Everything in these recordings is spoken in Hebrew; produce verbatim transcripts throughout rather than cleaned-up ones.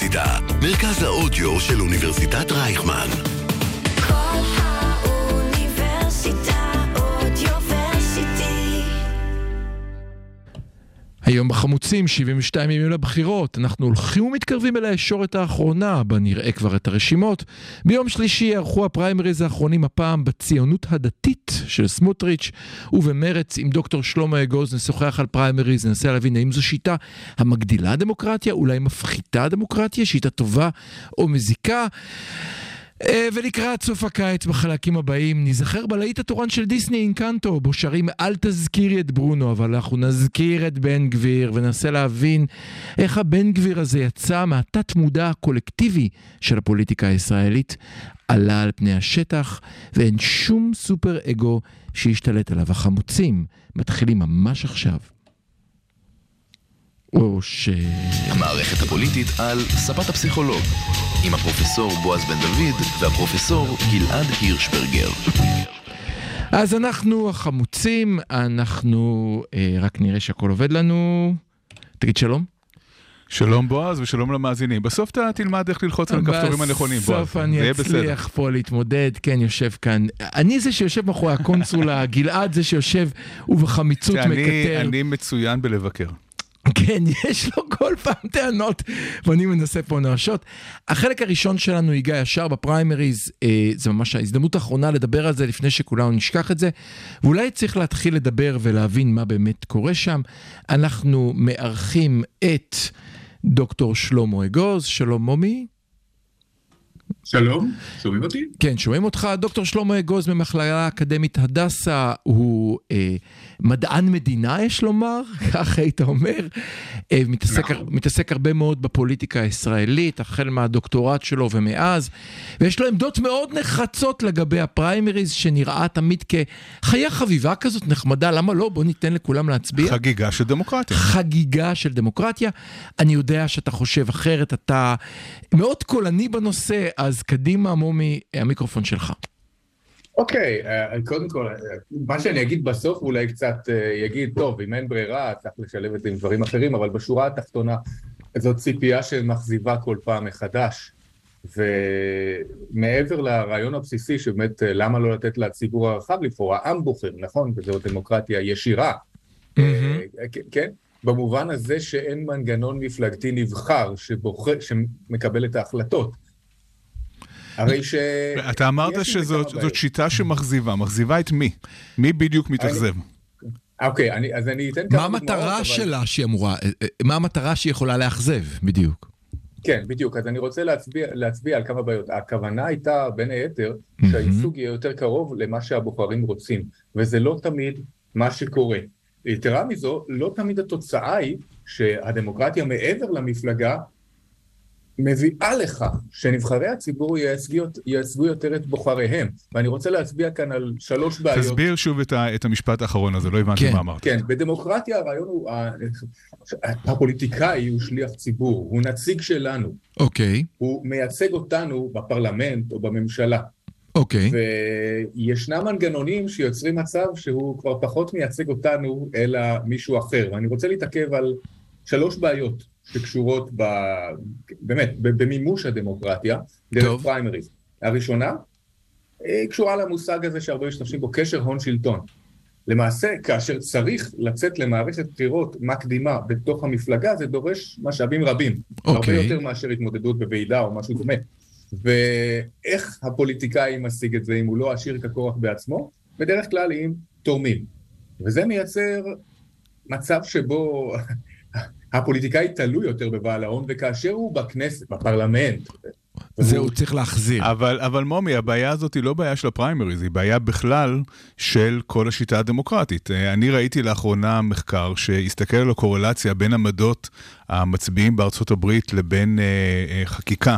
האוניברסיטה, מרכז האודיו של אוניברסיטת רייכמן. כל האוניברסיטה אודיוורסיטי. היום בחמוצים, שבעים ושתיים ימים לבחירות, אנחנו הולכים ומתקרבים אל הישורת האחרונה, בה נראה כבר את הרשימות. ביום שלישי ערכו הפריימריז האחרונים הפעם בציונות הדתית של סמוטריץ' ובמרץ. עם דוקטור שלמה אגוז נשוחח על פריימריז, ננסה להבין האם זו שיטה המגדילה דמוקרטיה, אולי מפחיתה דמוקרטיה, שיטה טובה או מזיקה. ולקראת סוף הקיץ בחלקים הבאים נזכר בלהיט התורן של דיסני אינקנטו, בו שרים אל תזכירי את ברונו, אבל אנחנו נזכיר את בן גביר ונסה להבין איך הבן גביר הזה יצא מהתת מודע הקולקטיבי של הפוליטיקה הישראלית, עלה על פני השטח ואין שום סופר אגו שהשתלט עליו. החמוצים מתחילים ממש עכשיו. או ש... המערכת הפוליטית על ספת הפסיכולוג עם הפרופסור בועז בן דוד והפרופסור גלעד הירשברגר. אז אנחנו החמוצים, אנחנו אה, רק נראה שהכל עובד לנו. תגיד שלום. שלום בועז ושלום למאזינים. בסוף אתה תלמד איך ללחוץ על הכפתורים הנכונים, בועז. בסוף אני אצליח פה להתמודד, כן, יושב כאן. אני זה שיושב מאחורי הקונסולה, גלעד זה שיושב ובחמיצות מקטר. אני מצוין בלבקר. כן, יש לו כל פעם טענות, ואני מנסה פה נעשות. החלק הראשון שלנו יגע ישר בפריימריז, אה, זה ממש ההזדמנות האחרונה לדבר על זה לפני שכולנו נשכח את זה, ואולי צריך להתחיל לדבר ולהבין מה באמת קורה שם. אנחנו מארחים את דוקטור שלמה אגוז. שלום מומי. שלום, שומעים אותי? כן, שומעים אותך. דוקטור שלמה אגוז ממכללה אקדמית הדסה, הוא אה, מדען מדינה, יש לומר, כך היית אומר, אה, מתעסק, נכון. מתעסק הרבה מאוד בפוליטיקה הישראלית, החל מהדוקטורט שלו ומאז, ויש לו עמדות מאוד נחרצות לגבי הפריימריז, שנראה תמיד כחיה חביבה כזאת נחמדה, למה לא? בוא ניתן לכולם להצביע. חגיגה של דמוקרטיה. חגיגה של דמוקרטיה. אני יודע שאתה חושב אחרת, אתה מאוד קולני בנושא, אז קדימה, מומי, המיקרופון שלך. אוקיי, קודם כל, מה שאני אגיד בסוף אולי קצת יגיד, טוב, אם אין ברירה, צריך לשלב את זה עם דברים אחרים, אבל בשורה התחתונה, זאת ציפייה שמחזיבה כל פעם מחדש, ומעבר לרעיון הבסיסי, שבאמת למה לא לתת לציבור הרחב לבחור, העם בוחר, נכון? וזו דמוקרטיה ישירה, כן? במובן הזה שאין מנגנון מפלגתי נבחר, שמקבל את ההחלטות, הרי ש... אתה אמרת שזאת שיטה שמחזיבה, מחזיבה את מי? מי בדיוק מתאכזב? אוקיי, אז אני אתן... מה המטרה שלה שהיא אמורה, מה המטרה שהיא יכולה לאכזב, בדיוק? כן, בדיוק, אז אני רוצה להצביע על כמה בעיות. הכוונה הייתה, בין היתר, שהייצוג יהיה יותר קרוב למה שהבוחרים רוצים, וזה לא תמיד מה שקורה. יתרה מזו, לא תמיד התוצאה היא שהדמוקרטיה מעבר למפלגה, מביאה לך שנבחרי הציבור יעצבו יותר את בוחריהם, ואני רוצה להצביע כאן על שלוש בעיות. תסביר שוב את, ה, את המשפט האחרון הזה, לא הבנתי כן, מה אמרת. כן, בדמוקרטיה הרעיון הוא, הפוליטיקאי הוא שליח ציבור, הוא נציג שלנו. אוקיי. הוא מייצג אותנו בפרלמנט או בממשלה. אוקיי. וישנם מנגנונים שיוצרים מצב שהוא כבר פחות מייצג אותנו, אלא מישהו אחר. ואני רוצה להתעכב על שלוש בעיות. שקשורות ב... באמת, במימוש הדמוקרטיה, דרך פריימריז. הראשונה, קשורה למושג הזה שהרבה משתמשים בו, קשר הון שלטון. למעשה, כאשר צריך לצאת למערכת בחירות מקדימה בתוך המפלגה, זה דורש משאבים רבים. Okay. הרבה יותר מאשר התמודדות בוועידה או משהו דומה. ואיך הפוליטיקאי משיג את זה, אם הוא לא עשיר ככוח בעצמו? בדרך כלל עם תורמים. וזה מייצר מצב שבו... הפוליטיקאי תלוי יותר בבעל ההון, וכאשר הוא בכנסת, בפרלמנט. זהו, צריך להחזיר. אבל, אבל מומי, הבעיה הזאת היא לא בעיה של הפריימריז, היא בעיה בכלל של כל השיטה הדמוקרטית. אני ראיתי לאחרונה מחקר שהסתכל על הקורלציה בין עמדות המצביעים בארצות הברית לבין אה, חקיקה.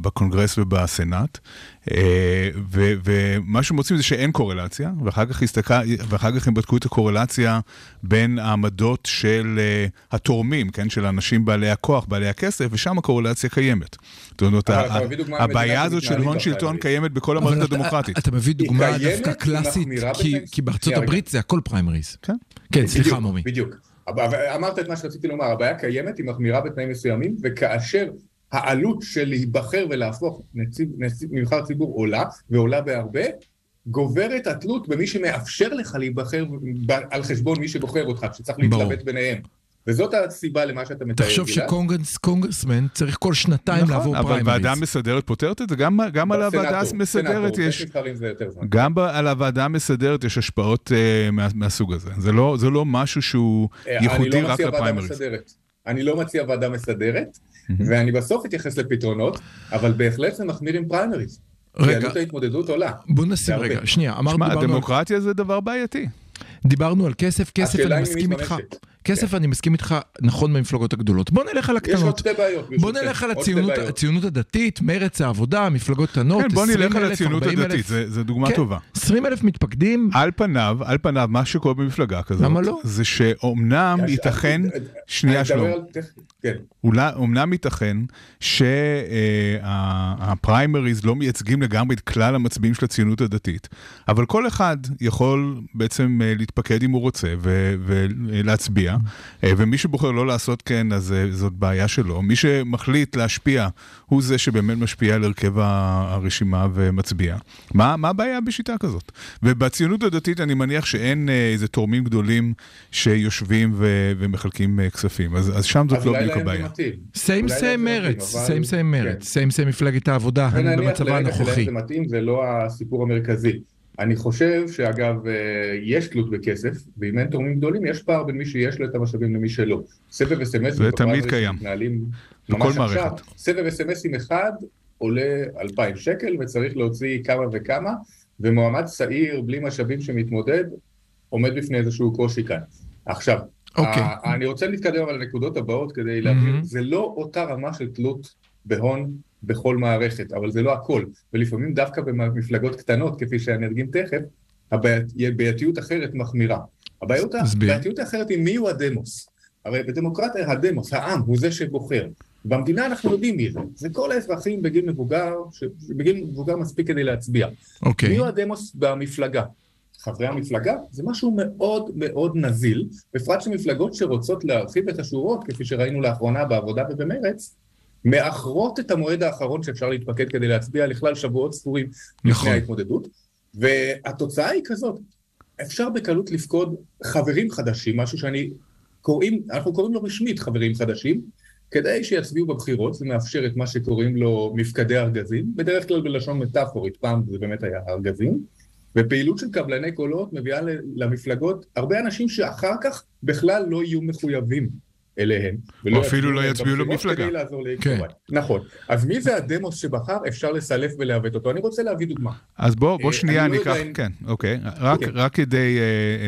בקונגרס ובסנאט, ומה שמוצאים זה שאין קורלציה, ואחר כך הם בדקו את הקורלציה בין העמדות של התורמים, של האנשים בעלי הכוח, בעלי הכסף, ושם הקורלציה קיימת. הבעיה הזאת של הון שלטון קיימת בכל המערכת הדמוקרטית. אתה מביא דוגמה דווקא קלאסית, כי בארצות הברית זה הכל פריימריז. כן, סליחה מומי. בדיוק. אמרת את מה שרציתי לומר, הבעיה קיימת, היא מחמירה בתנאים מסוימים, וכאשר העלות של להיבחר ולהפוך נבחר ציבור עולה, ועולה בהרבה, גוברת התלות במי שמאפשר לך להיבחר על חשבון מי שבוחר אותך, שצריך להתלבט ביניהם. וזאת הסיבה למה שאתה מתאר. תחשוב שקונגרסמן צריך כל שנתיים לעבור פריימריז. אבל ועדה מסדרת פותרת את זה, גם על הוועדה מסדרת יש... גם על הוועדה מסדרת יש השפעות מהסוג הזה. זה לא משהו שהוא ייחודי רק לפריימריז. אני לא מציע ועדה מסדרת, ואני בסוף אתייחס לפתרונות, אבל בהחלט זה מחמיר עם פריימריז. רגע. כי עלות ההתמודדות עולה. בוא נשים רגע, שנייה. שמה, הדמוקרטיה זה דבר בעייתי. דיברנו על כסף, כסף אני מסכים איתך. כסף אני מסכים איתך, נכון מהמפלגות הגדולות. בוא נלך על הקטנות. בוא נלך על הציונות הדתית, מרץ העבודה, מפלגות קטנות, עשרים אלף, ארבעים אלף. זה דוגמה טובה. עשרים אלף מתפקדים. על פניו, על פניו, מה שקורה במפלגה כזאת, זה שאומנם ייתכן, שנייה שלום, אומנם ייתכן שהפריימריז לא מייצגים לגמרי את כלל המצביעים של הציונות הדתית, אבל כל אחד יכול בעצם להתפקד אם הוא רוצה ולהצביע, ומי שבוחר לא לעשות כן, אז זאת בעיה שלו. מי שמחליט להשפיע, הוא זה שבאמת משפיע על הרכב הרשימה ומצביע. מה, מה הבעיה בשיטה כזאת? ובציונות הדתית אני מניח שאין איזה תורמים גדולים שיושבים ו- ומחלקים כספים. אז, אז שם זאת לא בדיוק הבעיה. סיים סיים מרץ, סיים סיים מרץ, סיים סיים מפלגת העבודה, במצבה הנוכחי. זה מתאים, זה לא הסיפור המרכזי. אני חושב שאגב, יש תלות בכסף, ואם אין תורמים גדולים, יש פער בין מי שיש לו את המשאבים למי שלא. סבב אס אם אס... זה תמיד קיים. בכל מערכת. סבב אס אם אסים אחד עולה אלפיים שקל, וצריך להוציא כמה וכמה, ומועמד צעיר בלי משאבים שמתמודד, עומד בפני איזשהו קושי כאן. עכשיו, אני רוצה להתקדם על הנקודות הבאות כדי להבהיר, זה לא אותה רמה של תלות בהון, בכל מערכת, אבל זה לא הכל. ולפעמים דווקא במפלגות קטנות, כפי שאני אדגים תכף, הבעייתיות אחרת מחמירה. הבעייתיות האחרת היא מיהו הדמוס. הרי בדמוקרטיה הדמוס, העם, הוא זה שבוחר. במדינה אנחנו יודעים מי זה. זה כל האזרחים בגיל מבוגר, שבגיל מבוגר מספיק כדי להצביע. Okay. מיהו הדמוס במפלגה? חברי המפלגה, זה משהו מאוד מאוד נזיל, בפרט שמפלגות שרוצות להרחיב את השורות, כפי שראינו לאחרונה בעבודה ובמרץ, מאחרות את המועד האחרון שאפשר להתפקד כדי להצביע לכלל שבועות ספורים לפני ההתמודדות, והתוצאה היא כזאת, אפשר בקלות לפקוד חברים חדשים, משהו שאני קוראים, אנחנו קוראים לו רשמית חברים חדשים, כדי שיצביעו בבחירות, זה מאפשר את מה שקוראים לו מפקדי ארגזים, בדרך כלל בלשון מטאפורית, פעם זה באמת היה ארגזים, ופעילות של קבלני קולות מביאה למפלגות הרבה אנשים שאחר כך בכלל לא יהיו מחויבים. אליהם. או אפילו לא יצביעו למפלגה. נכון. אז מי זה הדמוס שבחר? אפשר לסלף ולהבט אותו. אני רוצה להביא דוגמה. אז בוא שנייה, אני אקח, כן, אוקיי. רק כדי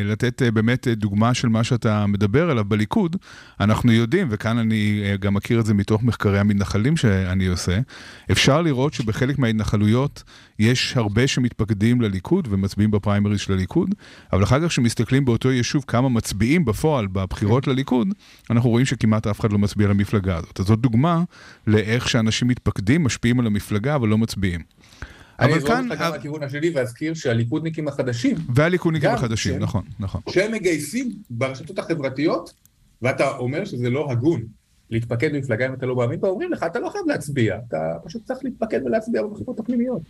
לתת באמת דוגמה של מה שאתה מדבר עליו בליכוד, אנחנו יודעים, וכאן אני גם מכיר את זה מתוך מחקרי המתנחלים שאני עושה, אפשר לראות שבחלק מההתנחלויות יש הרבה שמתפקדים לליכוד ומצביעים בפריימריז של הליכוד, אבל אחר כך שמסתכלים באותו יישוב כמה מצביעים בפועל בבחירות לליכוד, אנחנו רואים שכמעט אף אחד לא מצביע למפלגה הזאת. אז זאת דוגמה לאיך שאנשים מתפקדים, משפיעים על המפלגה, אבל לא מצביעים. אני אזרור אותך גם הכיוון השני, ואזכיר שהליכודניקים החדשים, והליכודניקים החדשים, נכון, נכון. שהם מגייסים ברשתות החברתיות, ואתה אומר שזה לא הגון. להתפקד במפלגה אם אתה לא מאמין בה, אומרים לך, אתה לא חייב להצביע, אתה פשוט צריך להתפקד ולהצביע בבחירות הפנימיות.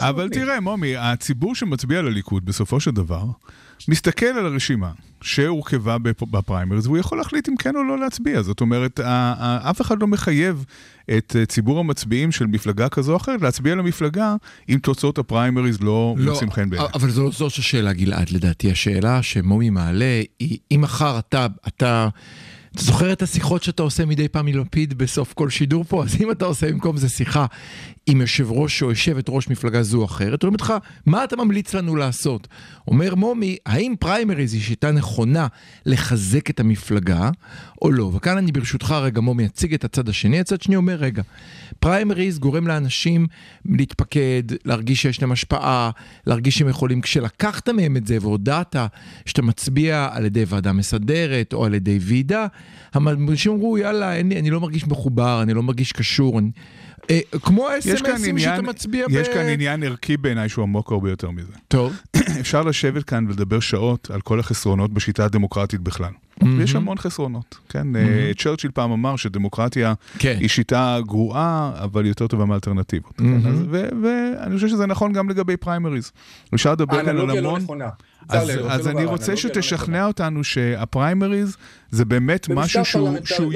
אבל תראה, מומי, הציבור שמצביע לליכוד בסופו של דבר, מסתכל על הרשימה שהורכבה בפריימריז, והוא יכול להחליט אם כן או לא להצביע. זאת אומרת, אף אחד לא מחייב את ציבור המצביעים של מפלגה כזו או אחרת להצביע למפלגה אם תוצאות הפריימריז לא מוצאים חן בעיניו. אבל זו לא שאלה, גלעד, לדעתי. השאלה שמומי מעלה היא, אם מחר אתה... אתה זוכר את השיחות שאתה עושה מדי פעם מלפיד בסוף כל שידור פה, אז אם אתה עושה במקום זה שיחה עם יושב ראש או יושבת ראש מפלגה זו או אחרת, אומרת לך, מה אתה ממליץ לנו לעשות? אומר מומי, האם פריימריז היא שיטה נכונה לחזק את המפלגה או לא? וכאן אני ברשותך רגע מומי יציג את הצד השני, הצד שני אומר רגע, פריימריז גורם לאנשים להתפקד, להרגיש שיש להם השפעה, להרגיש שהם יכולים, כשלקחת מהם את זה והודעת שאתה מצביע על ידי ועדה מסדרת או על ידי ועידה, המנשים אמרו, יאללה, אני, אני לא מרגיש מחובר, אני לא מרגיש קשור, אני, כמו אס-אמסים שאתה מצביע ב... יש כאן עניין ערכי בעיניי שהוא עמוק הרבה יותר מזה. טוב. אפשר לשבת כאן ולדבר שעות על כל החסרונות בשיטה הדמוקרטית בכלל. יש המון חסרונות, כן? צ'רצ'יל פעם אמר שדמוקרטיה היא שיטה גרועה, אבל יותר טובה מאלטרנטיבות. ואני חושב שזה נכון גם לגבי פריימריז. אפשר לדבר כאן על המון... אז אני רוצה שתשכנע אותנו שהפריימריז זה באמת משהו שהוא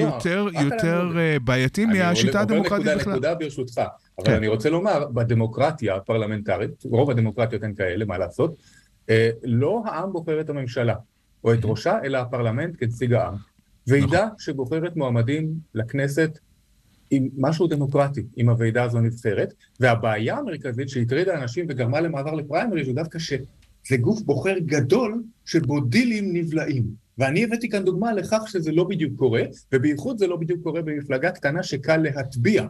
יותר בעייתי מהשיטה הדמוקרטית בכלל. אני עובר לנקודה ברשותך, אבל אני רוצה לומר, בדמוקרטיה הפרלמנטרית, רוב הדמוקרטיות הן כאלה, מה לעשות, לא העם בוחר את הממשלה, או את ראשה, אלא הפרלמנט כנציג העם. ועידה שבוחרת מועמדים לכנסת עם משהו דמוקרטי, אם הוועידה הזו נבחרת, והבעיה המרכזית שהטרידה אנשים וגרמה למעבר לפריימריז, הוא דווקא ש... זה גוף בוחר גדול של בודילים נבלעים. ואני הבאתי כאן דוגמה לכך שזה לא בדיוק קורה, ובייחוד זה לא בדיוק קורה במפלגה קטנה שקל להטביע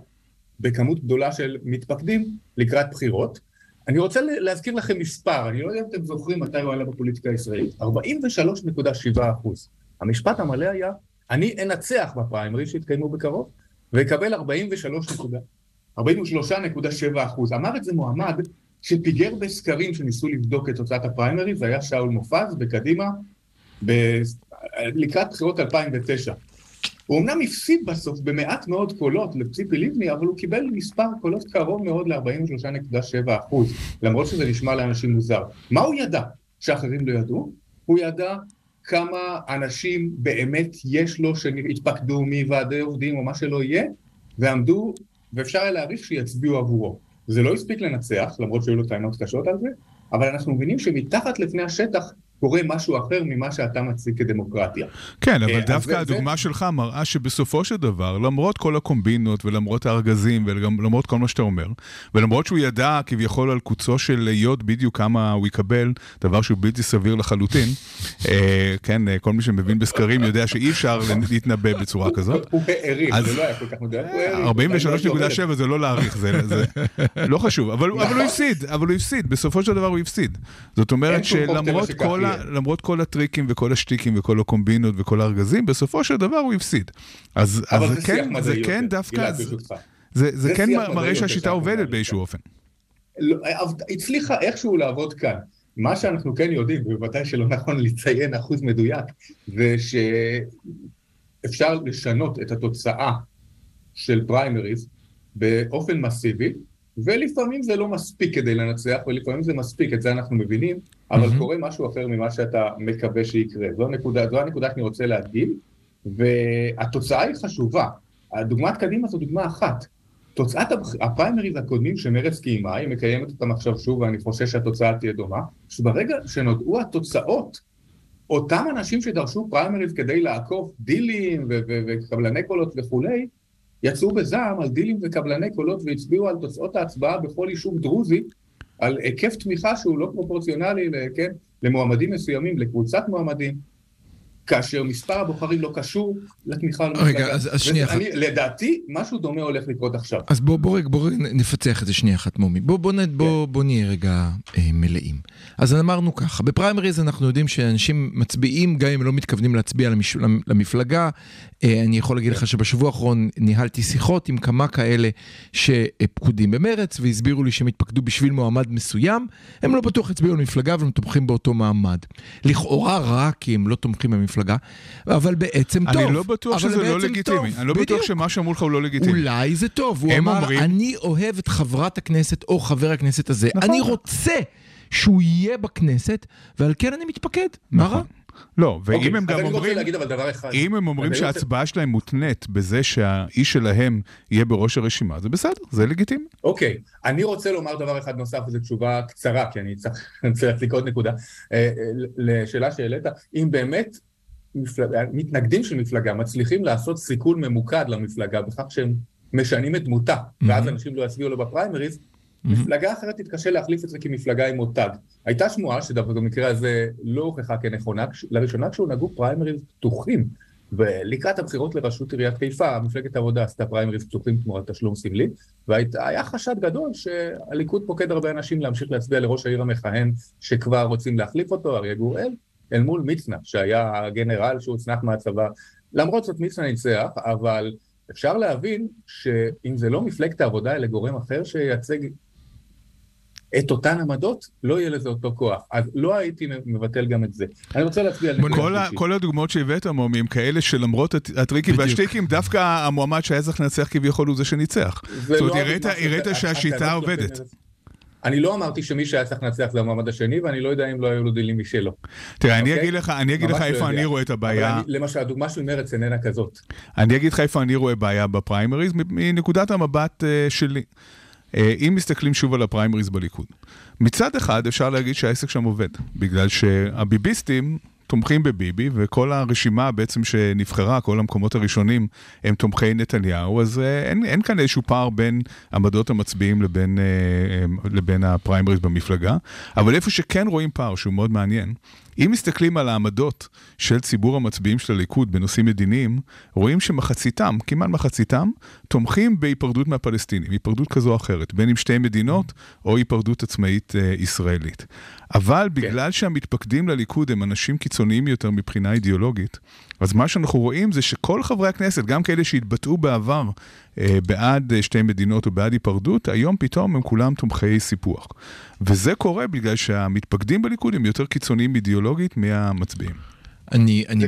בכמות גדולה של מתפקדים לקראת בחירות. אני רוצה להזכיר לכם מספר, אני לא יודע אם אתם זוכרים מתי הוא עלה בפוליטיקה הישראלית, ארבעים ושלוש נקודה שבע אחוז. המשפט המלא היה, אני אנצח בפריימריז שהתקיימו בקרוב, ויקבל ארבעים ושלוש נקודה שבע אחוז. אמר את זה מועמד, שפיגר בסקרים שניסו לבדוק את תוצאת הפריימריז, זה היה שאול מופז בקדימה, ב... לקראת בחירות אלפיים ותשע. הוא אמנם הפסיד בסוף במעט מאוד קולות לציפי לבני, אבל הוא קיבל מספר קולות קרוב מאוד ל-ארבעים ושלוש נקודה שבע אחוז, למרות שזה נשמע לאנשים מוזר. מה הוא ידע שאחרים לא ידעו? הוא ידע כמה אנשים באמת יש לו שהתפקדו מוועדי עובדים או מה שלא יהיה, ועמדו, ואפשר היה להעריך שיצביעו עבורו. זה לא הספיק לנצח, למרות שהיו לו טענות קשות על זה, אבל אנחנו מבינים שמתחת לפני השטח קורה משהו אחר ממה שאתה מציג כדמוקרטיה. כן, אבל דווקא הדוגמה שלך מראה שבסופו של דבר, למרות כל הקומבינות ולמרות הארגזים ולמרות כל מה שאתה אומר, ולמרות שהוא ידע כביכול על קוצו של להיות בדיוק כמה הוא יקבל, דבר שהוא בלתי סביר לחלוטין, כן, כל מי שמבין בסקרים יודע שאי אפשר להתנבא בצורה כזאת. הוא העריך, זה לא היה כל כך מודע. ארבעים ושלוש נקודה שבע זה לא להעריך, זה לא חשוב, אבל הוא הפסיד, אבל הוא הפסיד, בסופו של דבר הוא הפסיד. זאת אומרת שלמרות כל למרות כל הטריקים וכל השטיקים וכל הקומבינות וכל הארגזים, בסופו של דבר הוא הפסיד. אז זה כן דווקא, זה כן מראה שהשיטה עובדת באיזשהו אופן. הצליחה איכשהו לעבוד כאן. מה שאנחנו כן יודעים, ובוודאי שלא נכון לציין אחוז מדויק, זה שאפשר לשנות את התוצאה של פריימריז באופן מסיבי, ולפעמים זה לא מספיק כדי לנצח, ולפעמים זה מספיק, את זה אנחנו מבינים, אבל קורה משהו אחר ממה שאתה מקווה שיקרה. זו הנקודה, זו הנקודה שאני רוצה להדגיל, והתוצאה היא חשובה. הדוגמת קדימה זו דוגמה אחת. תוצאת הפריימריז הקודמים שמרץ קיימה, היא מקיימת אותם עכשיו שוב, ואני חושב שהתוצאה תהיה דומה, שברגע שנודעו התוצאות, אותם אנשים שדרשו פריימריז כדי לעקוף דילים וקבלני קולות וכולי, יצאו בזעם על דילים וקבלני קולות והצביעו על תוצאות ההצבעה בכל יישוב דרוזי, על היקף תמיכה שהוא לא פרופורציונלי כן, למועמדים מסוימים, לקבוצת מועמדים, כאשר מספר הבוחרים לא קשור לתמיכה. רגע, אז, אז שנייה אחת. לדעתי, משהו דומה הולך לקרות עכשיו. אז בוא, בוא, בוא נפצח את זה שנייה אחת, מומי. בוא, בוא, בוא, בוא, בוא נהיה רגע אה, מלאים. אז אמרנו ככה, בפריימריז אנחנו יודעים שאנשים מצביעים, גם אם לא מתכוונים להצביע למש... למפלגה. אה, אני יכול להגיד לך שבשבוע האחרון ניהלתי שיחות עם כמה כאלה שפקודים במרץ, והסבירו לי שהם התפקדו בשביל מועמד מסוים. הם לא בטוח הצביעו למפלגה, והם תומכים באותו מעמד. לכאורה רע, כי הם לא תומכים במפלגה. מפלגה, אבל בעצם אני טוב. אני לא בטוח שזה לא לגיטימי. טוב. אני לא בדיוק. בטוח שמה שאמור לך הוא לא לגיטימי. אולי זה טוב. הוא אמר, אומרים... אני אוהב את חברת הכנסת או חבר הכנסת הזה. נכון. אני רוצה שהוא יהיה בכנסת, ועל כן אני מתפקד. נכון. מה רע? לא, ואם הם גם אומרים, אם הם אומרים שההצבעה שלהם מותנית בזה שהאיש שלהם יהיה בראש הרשימה, זה בסדר, זה לגיטימי. אוקיי, אני רוצה לומר דבר אחד נוסף, וזו תשובה קצרה, כי אני צריך להצליק עוד נקודה, לשאלה שהעלית, אם באמת מתנגדים של מפלגה מצליחים לעשות סיכול ממוקד למפלגה, בכך שהם משנים את מותה, ואז אנשים לא יצביעו לו בפריימריז, מפלגה אחרת תתקשה להחליף את זה כמפלגה עם מותג. הייתה שמועה שדווקא במקרה הזה לא הוכחה כנכונה, לראשונה כשהוא נגעו פריימריז פתוחים, ולקראת הבחירות לראשות עיריית חיפה, מפלגת העבודה עשתה פריימריז פתוחים תמורת תשלום סמלי, והיה חשד גדול שהליכוד פוקד הרבה אנשים להמשיך להצביע לראש העיר המכהן, שכבר רוצים להחליף אותו, אריגור אל, אל מול מיצנה, שהיה הגנרל שהוצנח מהצבא. למרות זאת מיצנה ניצח, אבל אפשר להבין שאם זה לא מפלגת העבודה, אלא גורם אחר שייצג את אותן עמדות, לא יהיה לזה אותו כוח. אז לא הייתי מבטל גם את זה. אני רוצה להצביע על נקודה שלישית. כל הדוגמאות שהבאת המועמים, כאלה שלמרות הטריקים והשטיקים, דווקא המועמד שהיה צריך לנצח כביכול הוא זה שניצח. זאת אומרת, הראית שהשיטה עובדת. אני לא אמרתי שמי שהיה צריך לנצח זה המעמד השני, ואני לא יודע אם לא היו לו דילים משלו. תראה, אני אגיד לך, אני אגיד לך איפה אני רואה את הבעיה. למשל, הדוגמה של מרץ איננה כזאת. אני אגיד לך איפה אני רואה בעיה בפריימריז, מנקודת המבט שלי. אם מסתכלים שוב על הפריימריז בליכוד. מצד אחד אפשר להגיד שהעסק שם עובד, בגלל שהביביסטים תומכים בביבי, וכל הרשימה בעצם שנבחרה, כל המקומות הראשונים, הם תומכי נתניהו, אז אין, אין כאן איזשהו פער בין עמדות המצביעים לבין, לבין הפריימריז במפלגה, אבל איפה שכן רואים פער, שהוא מאוד מעניין, אם מסתכלים על העמדות של ציבור המצביעים של הליכוד בנושאים מדיניים, רואים שמחציתם, כמעט מחציתם, תומכים בהיפרדות מהפלסטינים, היפרדות כזו או אחרת, בין אם שתי מדינות או היפרדות עצמאית אה, ישראלית. אבל בגלל שהמתפקדים לליכוד הם אנשים קיצוניים יותר מבחינה אידיאולוגית, אז מה שאנחנו רואים זה שכל חברי הכנסת, גם כאלה שהתבטאו בעבר אה, בעד אה, שתי מדינות או בעד היפרדות, היום פתאום הם כולם תומכי סיפוח. וזה קורה בגלל שהמתפקדים בליכוד הם יותר קיצוניים אידיאולוגית מהמצביעים. אני, אני,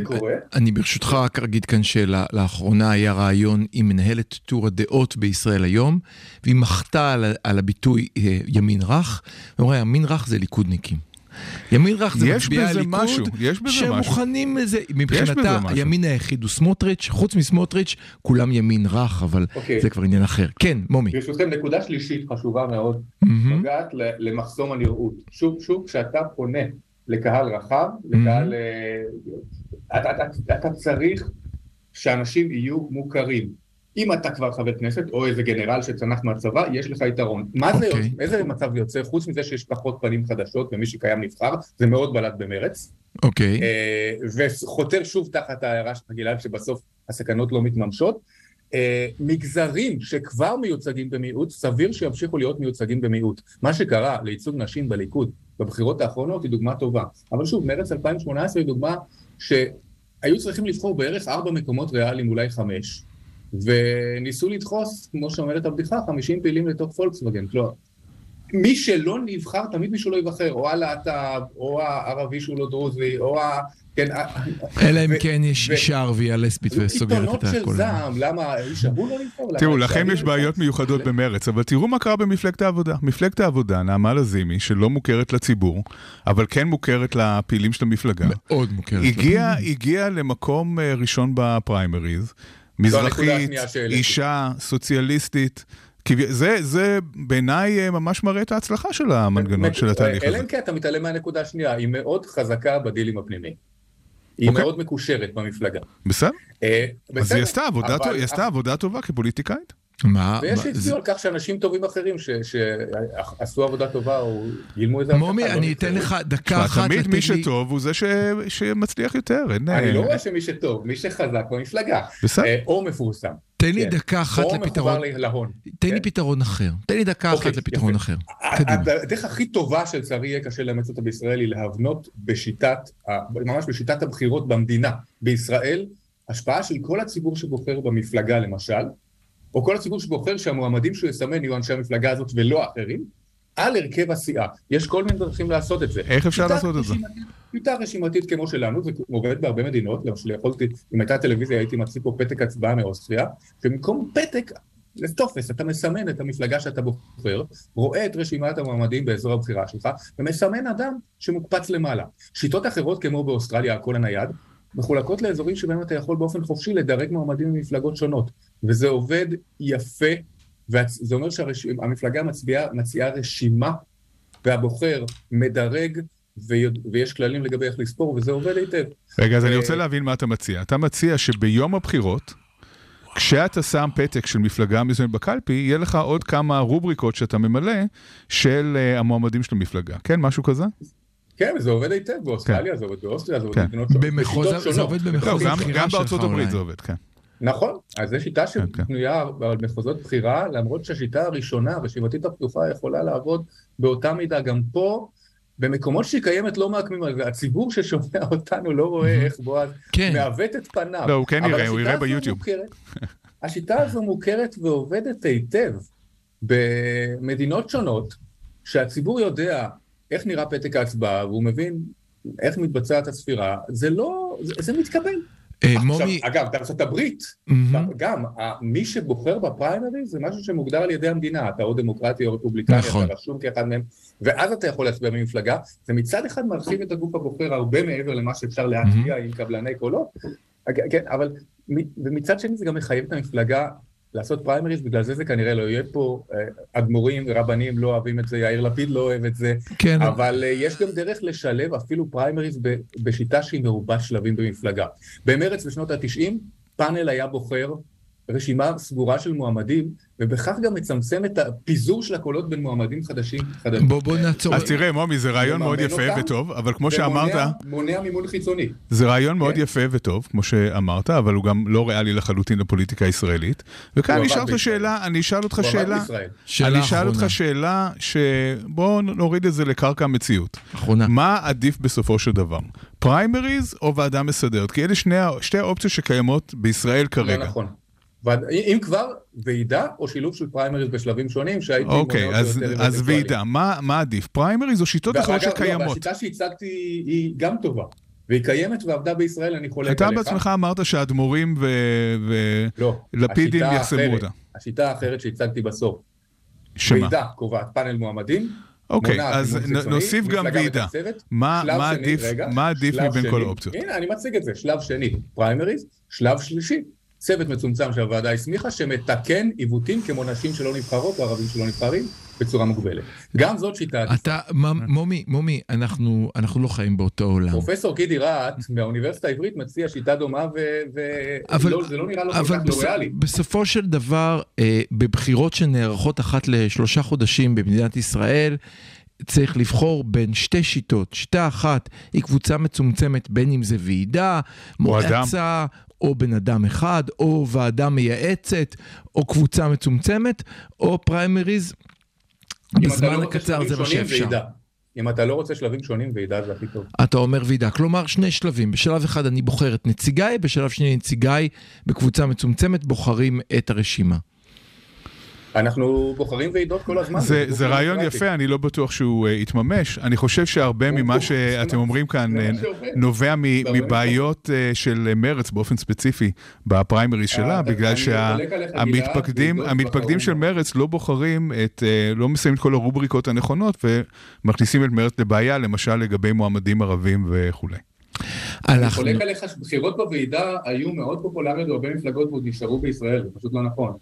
אני ברשותך רק אגיד כאן שלאחרונה היה רעיון עם מנהלת טור הדעות בישראל היום, והיא מחתה על, על הביטוי ימין רך, ואומרה, ימין רך זה ליכודניקים. ימין רך זה מצביעי הליכוד שמוכנים לזה, מבחינתה הימין היחיד הוא סמוטריץ', חוץ מסמוטריץ' כולם ימין רך, אבל זה כבר עניין אחר. כן, מומי. ברשותכם, נקודה שלישית חשובה מאוד, נוגעת למחסום הנראות. שוב, שוב, כשאתה פונה לקהל רחב, לקהל... אתה צריך שאנשים יהיו מוכרים. אם אתה כבר חבר כנסת, או איזה גנרל שצנח מהצבא, יש לך יתרון. מה זה, איזה מצב יוצא? חוץ מזה שיש פחות פנים חדשות, ומי שקיים נבחר, זה מאוד בלט במרץ. אוקיי. וחותר שוב תחת ההערה של גלעד, שבסוף הסכנות לא מתממשות. מגזרים שכבר מיוצגים במיעוט, סביר שימשיכו להיות מיוצגים במיעוט. מה שקרה לייצוג נשים בליכוד, בבחירות האחרונות, היא דוגמה טובה. אבל שוב, מרץ אלפיים ושמונה עשרה היא דוגמה שהיו צריכים לבחור בערך ארבע מקומות ריאליים, אולי חמש. וניסו לדחוס, כמו שאומרת הבדיחה, חמישים פעילים לתוך פולקסווגן. לא. מי שלא נבחר, תמיד מישהו לא יבחר, או הלהט"ב, או הערבי שהוא לא דרוזי, או ה... אלא אם כן יש אישה ערבייה לסבית וסוגרת את הכל. עיתונות של זעם, למה האיש ההוא לא נבחר? תראו, לכם יש בעיות מיוחדות במרץ, אבל תראו מה קרה במפלגת העבודה. מפלגת העבודה, נעמל הזימי, שלא מוכרת לציבור, אבל כן מוכרת לפעילים של המפלגה. מאוד מוכרת. הגיעה למקום ראשון בפריימריז, מזרחית, אישה, סוציאליסטית, זה, זה בעיניי ממש מראה את ההצלחה של המנגנון של התהליך הזה. אלן, כי אתה מתעלם מהנקודה השנייה, היא מאוד חזקה בדילים הפנימיים. היא מאוד מקושרת במפלגה. בסדר? אז היא עשתה עבודה טובה כפוליטיקאית? ויש שהציעו על כך שאנשים טובים אחרים שעשו עבודה טובה או גילמו איזה... מומי, אני אתן לך דקה אחת... תמיד מי שטוב הוא זה שמצליח יותר. אני לא רואה שמי שטוב, מי שחזק במפלגה. או מפורסם. תן לי דקה אחת לפתרון. תן לי פתרון אחר. תן לי דקה אחת לפתרון אחר. הדרך הכי טובה של צערי יהיה קשה לאמץ אותה בישראל היא להבנות בשיטת, ממש בשיטת הבחירות במדינה. בישראל, השפעה של כל הציבור שבוחר במפלגה למשל, או כל הציבור שבוחר שהמועמדים שהוא יסמן יהיו אנשי המפלגה הזאת ולא אחרים, על הרכב הסיעה. יש כל מיני דרכים לעשות את זה. איך אפשר לעשות את זה? שיטה רשימתית כמו שלנו, זה עובד בהרבה מדינות, למשל יכולתי, אם הייתה טלוויזיה הייתי מציא פה פתק הצבעה מאוסטריה, ובמקום פתק, לטופס, אתה מסמן את המפלגה שאתה בוחר, רואה את רשימת המועמדים באזור הבחירה שלך, ומסמן אדם שמוקפץ למעלה. שיטות אחרות כמו באוסטרליה, הכל הנייד, מחולקות לאזורים שבהם אתה יכול באופן חופשי לדרג מועמדים ממפלגות שונות, וזה עובד יפה, וזה אומר שהמפלגה מצביעה, מציעה רשימה, והבוחר מדרג, ויש כללים לגבי איך לספור, וזה עובד היטב. רגע, אז אני רוצה להבין מה אתה מציע. אתה מציע שביום הבחירות, כשאתה שם פתק של מפלגה מזוין בקלפי, יהיה לך עוד כמה רובריקות שאתה ממלא, של המועמדים של המפלגה. כן, משהו כזה? כן, זה עובד היטב באוסטרליה, זה עובד באוסטרליה, זה עובד במחוז... גם בארצות הברית זה עובד, כן. נכון, אז זו שיטה שבנויה על מחוזות בחירה, למרות שהשיטה הראשונה, רשימתית הפתוחה, יכולה לעבוד באותה מידה גם פה, במקומות שהיא קיימת לא מעקמים על זה, הציבור ששומע אותנו לא רואה איך בועז, מעוות את פניו. לא, הוא כן יראה, הוא יראה ביוטיוב. השיטה הזו מוכרת ועובדת היטב במדינות שונות, שהציבור יודע איך נראה פתק ההצבעה, והוא מבין איך מתבצעת הספירה, זה לא, זה, זה מתקבל. עכשיו, אגב, בארצות הברית, גם מי שבוחר בפריימרי זה משהו שמוגדר על ידי המדינה, אתה או דמוקרטי או רפובליקני, אתה רשום כאחד מהם, ואז אתה יכול להצביע במפלגה, זה מצד אחד מרחיב את הגוף הבוחר הרבה מעבר למה שאפשר להצביע עם קבלני קולות, אבל מצד שני זה גם מחייב את המפלגה לעשות פריימריז, בגלל זה זה כנראה לא יהיה פה, אדמו"רים ורבנים לא אוהבים את זה, יאיר לפיד לא אוהב את זה, כן. אבל יש גם דרך לשלב אפילו פריימריז ב, בשיטה שהיא מרובת שלבים במפלגה. במרץ בשנות ה-תשעים, פאנל היה בוחר רשימה סגורה של מועמדים, ובכך גם מצמצם את הפיזור של הקולות בין מועמדים חדשים. חדשים. בוא, בוא נעצור. אז תראה, מומי, זה רעיון מאוד יפה אותם, וטוב, אבל כמו שאמרת... מונע, מונע מימון חיצוני. זה רעיון כן. מאוד יפה וטוב, כמו שאמרת, אבל הוא גם לא ריאלי לחלוטין לפוליטיקה הישראלית. וכאן אני אשאל אותך שאלה, אני אשאל אותך שאלה... אני אשאל אותך שאלה, שבואו נוריד את זה לקרקע המציאות. אחרונה. מה עדיף בסופו של דבר? פריימריז או ועדה מסדרת? כי אלה שני, שתי האופציות שקיימות בישראל כרגע. לא נכון. אם כבר, ועידה או שילוב של פריימריז בשלבים שונים, שהייתי אוקיי, אז, אז ועידה, מה, מה עדיף? פריימריז או שיטות אחרות שקיימות? לא, והשיטה שהצגתי היא גם טובה, והיא קיימת ועבדה בישראל, אני חולק עליך. אתה בעצמך אמרת שהאדמו"רים ולפידים ו... לא, יחסמו אותה. השיטה האחרת שהצגתי בסוף, שמה? ועידה קובעת פאנל מועמדים, אוקיי, אז נוסיף גם ועידה. מה עדיף מבין כל האופציות? הנה, אני מציג את זה, שלב שני, פריימריז, שלב שלישי. צוות מצומצם שהוועדה הסמיכה שמתקן עיוותים כמו נשים שלא נבחרות או ערבים שלא נבחרים בצורה מוגבלת. גם זאת שיטה... אתה, מומי, מומי, אנחנו לא חיים באותו עולם. פרופסור גדי רהט מהאוניברסיטה העברית מציע שיטה דומה וזה לא נראה לו כל כך לא ריאלי. בסופו של דבר, בבחירות שנערכות אחת לשלושה חודשים במדינת ישראל, צריך לבחור בין שתי שיטות. שיטה אחת היא קבוצה מצומצמת בין אם זה ועידה, מועצה... או בן אדם אחד, או ועדה מייעצת, או קבוצה מצומצמת, או פריימריז, בזמן הקצר זה מה שאפשר. אם אתה לא רוצה שלבים שונים, ועידה זה הכי טוב. אתה אומר ועידה, כלומר שני שלבים, בשלב אחד אני בוחר את נציגיי, בשלב שני נציגיי בקבוצה מצומצמת בוחרים את הרשימה. אנחנו בוחרים ועידות כל הזמן. זה רעיון יפה, אני לא בטוח שהוא יתממש. אני חושב שהרבה ממה שאתם אומרים כאן נובע מבעיות של מרץ באופן ספציפי בפריימריז שלה, בגלל שהמתפקדים של מרץ לא בוחרים, לא מסיימים את כל הרובריקות הנכונות, ומכניסים את מרץ לבעיה, למשל לגבי מועמדים ערבים וכו'. אני חולק עליך שבחירות בוועידה היו מאוד פופולריות, הרבה מפלגות ועוד נשארו בישראל, זה פשוט לא נכון.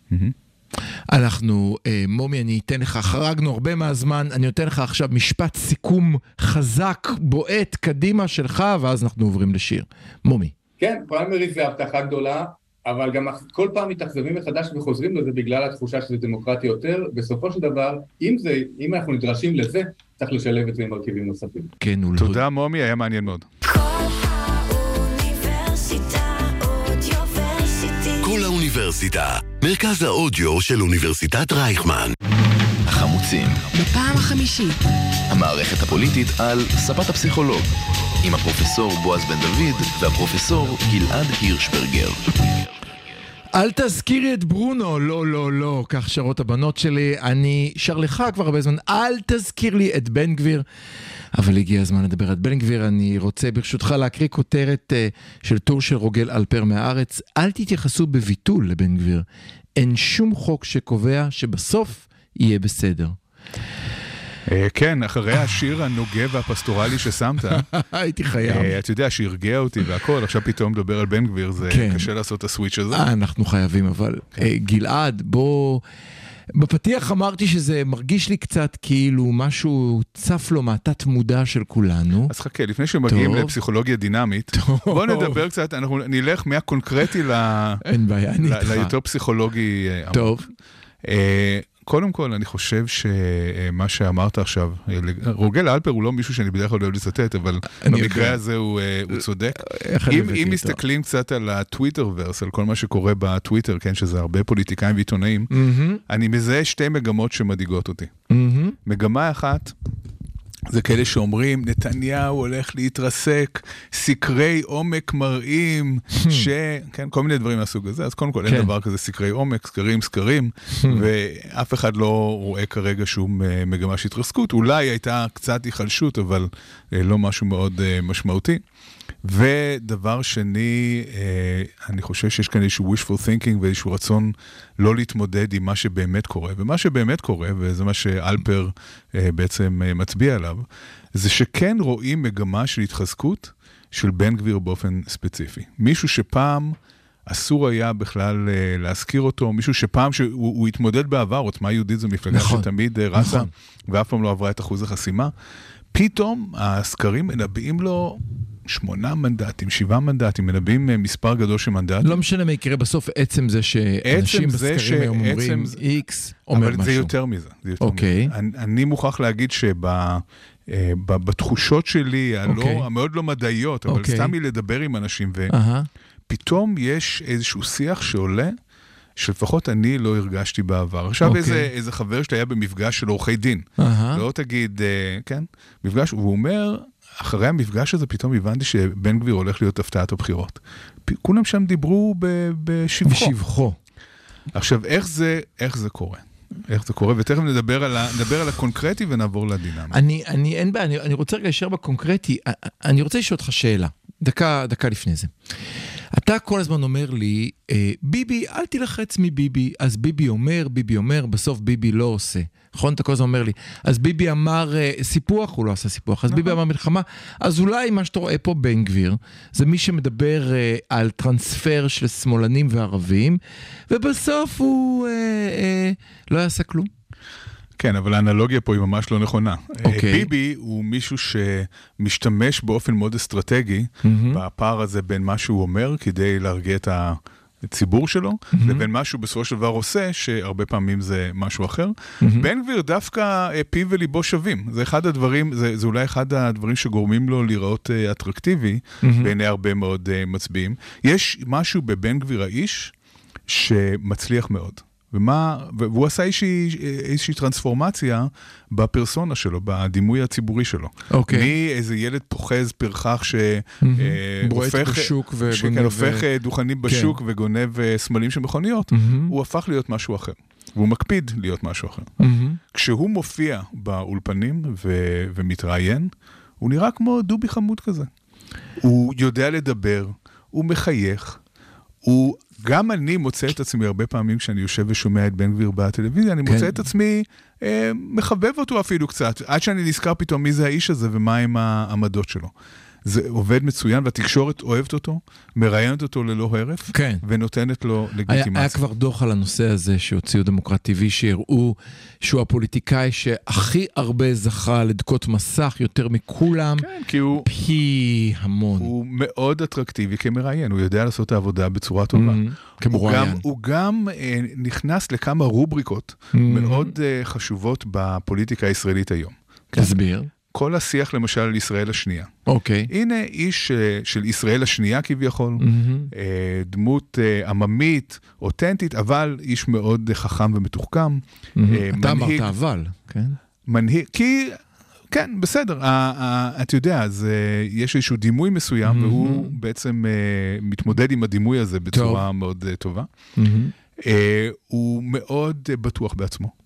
אנחנו, מומי, אני אתן לך, חרגנו הרבה מהזמן, אני אתן לך עכשיו משפט סיכום חזק, בועט, קדימה שלך, ואז אנחנו עוברים לשיר. מומי. כן, פריימריז זה הבטחה גדולה, אבל גם כל פעם מתאכזבים מחדש וחוזרים לזה בגלל התחושה שזה דמוקרטי יותר. בסופו של דבר, אם זה, אם אנחנו נדרשים לזה, צריך לשלב את זה עם מרכיבים נוספים. כן, תודה, מומי, היה מעניין מאוד. אוניברסיטה, מרכז האודיו של אוניברסיטת רייכמן. החמוצים. בפעם החמישית. המערכת הפוליטית על ספת הפסיכולוג. עם הפרופסור בועז בן דוד והפרופסור גלעד הירשברגר. אל תזכירי את ברונו, לא, לא, לא, כך שרות הבנות שלי, אני שר לך כבר הרבה זמן, אל תזכיר לי את בן גביר, אבל הגיע הזמן לדבר על בן גביר, אני רוצה ברשותך להקריא כותרת uh, של טור של רוגל אלפר מהארץ, אל תתייחסו בביטול לבן גביר, אין שום חוק שקובע שבסוף יהיה בסדר. כן, אחרי השיר הנוגה והפסטורלי ששמת, הייתי חייב. אתה יודע, שהרגיע אותי והכל, עכשיו פתאום מדבר על בן גביר, זה קשה לעשות את הסוויץ' הזה. אנחנו חייבים, אבל גלעד, בוא... בפתיח אמרתי שזה מרגיש לי קצת כאילו משהו צף לו מעטת מודע של כולנו. אז חכה, לפני שמגיעים לפסיכולוגיה דינמית, בוא נדבר קצת, אנחנו נלך מהקונקרטי ליותר פסיכולוגי. טוב. קודם כל, אני חושב שמה שאמרת עכשיו, רוגל אלפר הוא לא מישהו שאני בדרך כלל אוהב לצטט, אבל במקרה הזה הוא צודק. אם מסתכלים קצת על הטוויטר ורס, על כל מה שקורה בטוויטר, שזה הרבה פוליטיקאים ועיתונאים, אני מזהה שתי מגמות שמדאיגות אותי. מגמה אחת, זה כאלה שאומרים, נתניהו הולך להתרסק, סקרי עומק מראים, ש... כן, כל מיני דברים מהסוג הזה, אז קודם כל אין דבר כזה סקרי עומק, סקרים, סקרים, ואף אחד לא רואה כרגע שום מגמה שהתרסקות, אולי הייתה קצת היחלשות, אבל לא משהו מאוד משמעותי. ודבר שני, אני חושב שיש כאן איזשהו wishful thinking ואיזשהו רצון לא להתמודד עם מה שבאמת קורה, ומה שבאמת קורה, וזה מה שאלפר בעצם מצביע עליו, זה שכן רואים מגמה של התחזקות של בן גביר באופן ספציפי. מישהו שפעם אסור היה בכלל להזכיר אותו, מישהו שפעם שהוא התמודד בעבר, עוצמה יהודית זו מפלגה שתמיד רצה, ואף פעם לא עברה את אחוז החסימה, פתאום הסקרים מנבאים לו שמונה מנדטים, שבעה מנדטים, מנבאים מספר גדול של מנדטים. לא משנה מה יקרה בסוף, עצם זה שאנשים בסקרים היום אומרים איקס, אומר משהו. אבל זה יותר מזה. אני מוכרח להגיד שבתחושות שלי, המאוד לא מדעיות, אבל סתם היא לדבר עם אנשים, ופתאום יש איזשהו שיח שעולה, שלפחות אני לא הרגשתי בעבר. עכשיו איזה, איזה חבר שלי היה במפגש של עורכי דין. לא תגיד, כן, מפגש, והוא אומר, אחרי המפגש הזה פתאום הבנתי שבן גביר הולך להיות הפתעת הבחירות. כולם שם דיברו בשבחו. בשבחו. עכשיו, איך זה, איך זה קורה? איך זה קורה? ותכף נדבר על, נדבר על הקונקרטי ונעבור לדינמי. אני, אני, אין בעיה, אני, אני רוצה להישאר בקונקרטי. אני רוצה לשאול אותך שאלה. דקה, דקה לפני זה. אתה כל הזמן אומר לי, ביבי, אל תלחץ מביבי, אז ביבי אומר, ביבי אומר, בסוף ביבי לא עושה. נכון? אתה כל הזמן אומר לי, אז ביבי אמר סיפוח, הוא לא עשה סיפוח, אז ביבי אמר מלחמה, אז אולי מה שאתה רואה פה בן גביר, זה מי שמדבר על טרנספר של שמאלנים וערבים, ובסוף הוא לא יעשה כלום. כן, אבל האנלוגיה פה היא ממש לא נכונה. ביבי הוא מישהו שמשתמש באופן מאוד אסטרטגי, בפער הזה בין מה שהוא אומר, כדי להרגיע את ה... הציבור שלו, mm-hmm. לבין משהו בסופו של דבר עושה, שהרבה פעמים זה משהו אחר. Mm-hmm. בן גביר דווקא פי וליבו שווים. זה אחד הדברים, זה, זה אולי אחד הדברים שגורמים לו לראות uh, אטרקטיבי, mm-hmm. בעיני הרבה מאוד uh, מצביעים. יש משהו בבן גביר האיש, שמצליח מאוד. ומה, והוא עשה איזושהי, איזושהי טרנספורמציה בפרסונה שלו, בדימוי הציבורי שלו. אוקיי. מי איזה ילד פוחז פרחח שהופך דוכנים בשוק וגונב סמלים של מכוניות, הוא הפך להיות משהו אחר. והוא מקפיד להיות משהו אחר. כשהוא מופיע באולפנים ומתראיין, הוא נראה כמו דובי חמוד כזה. הוא יודע לדבר, הוא מחייך, הוא... גם אני מוצא את עצמי הרבה פעמים כשאני יושב ושומע את בן גביר בטלוויזיה, אני מוצא את עצמי מחבב אותו אפילו קצת, עד שאני נזכר פתאום מי זה האיש הזה ומה עם העמדות שלו. זה עובד מצוין, והתקשורת אוהבת אותו, מראיינת אותו ללא הרף, ונותנת לו לגיטימציה. היה כבר דוח על הנושא הזה שהוציאו דמוקרט טבעי, שהראו שהוא הפוליטיקאי שהכי הרבה זכה לדקות מסך יותר מכולם, פי המון. הוא מאוד אטרקטיבי כמראיין, הוא יודע לעשות את העבודה בצורה טובה. הוא גם נכנס לכמה רובריקות מאוד חשובות בפוליטיקה הישראלית היום. תסביר. כל השיח למשל על ישראל השנייה. אוקיי. הנה איש של ישראל השנייה כביכול, דמות עממית, אותנטית, אבל איש מאוד חכם ומתוחכם. אתה אמרת אבל, כן? מנהיג, כי, כן, בסדר, אתה יודע, יש איזשהו דימוי מסוים, והוא בעצם מתמודד עם הדימוי הזה בצורה מאוד טובה. הוא מאוד בטוח בעצמו.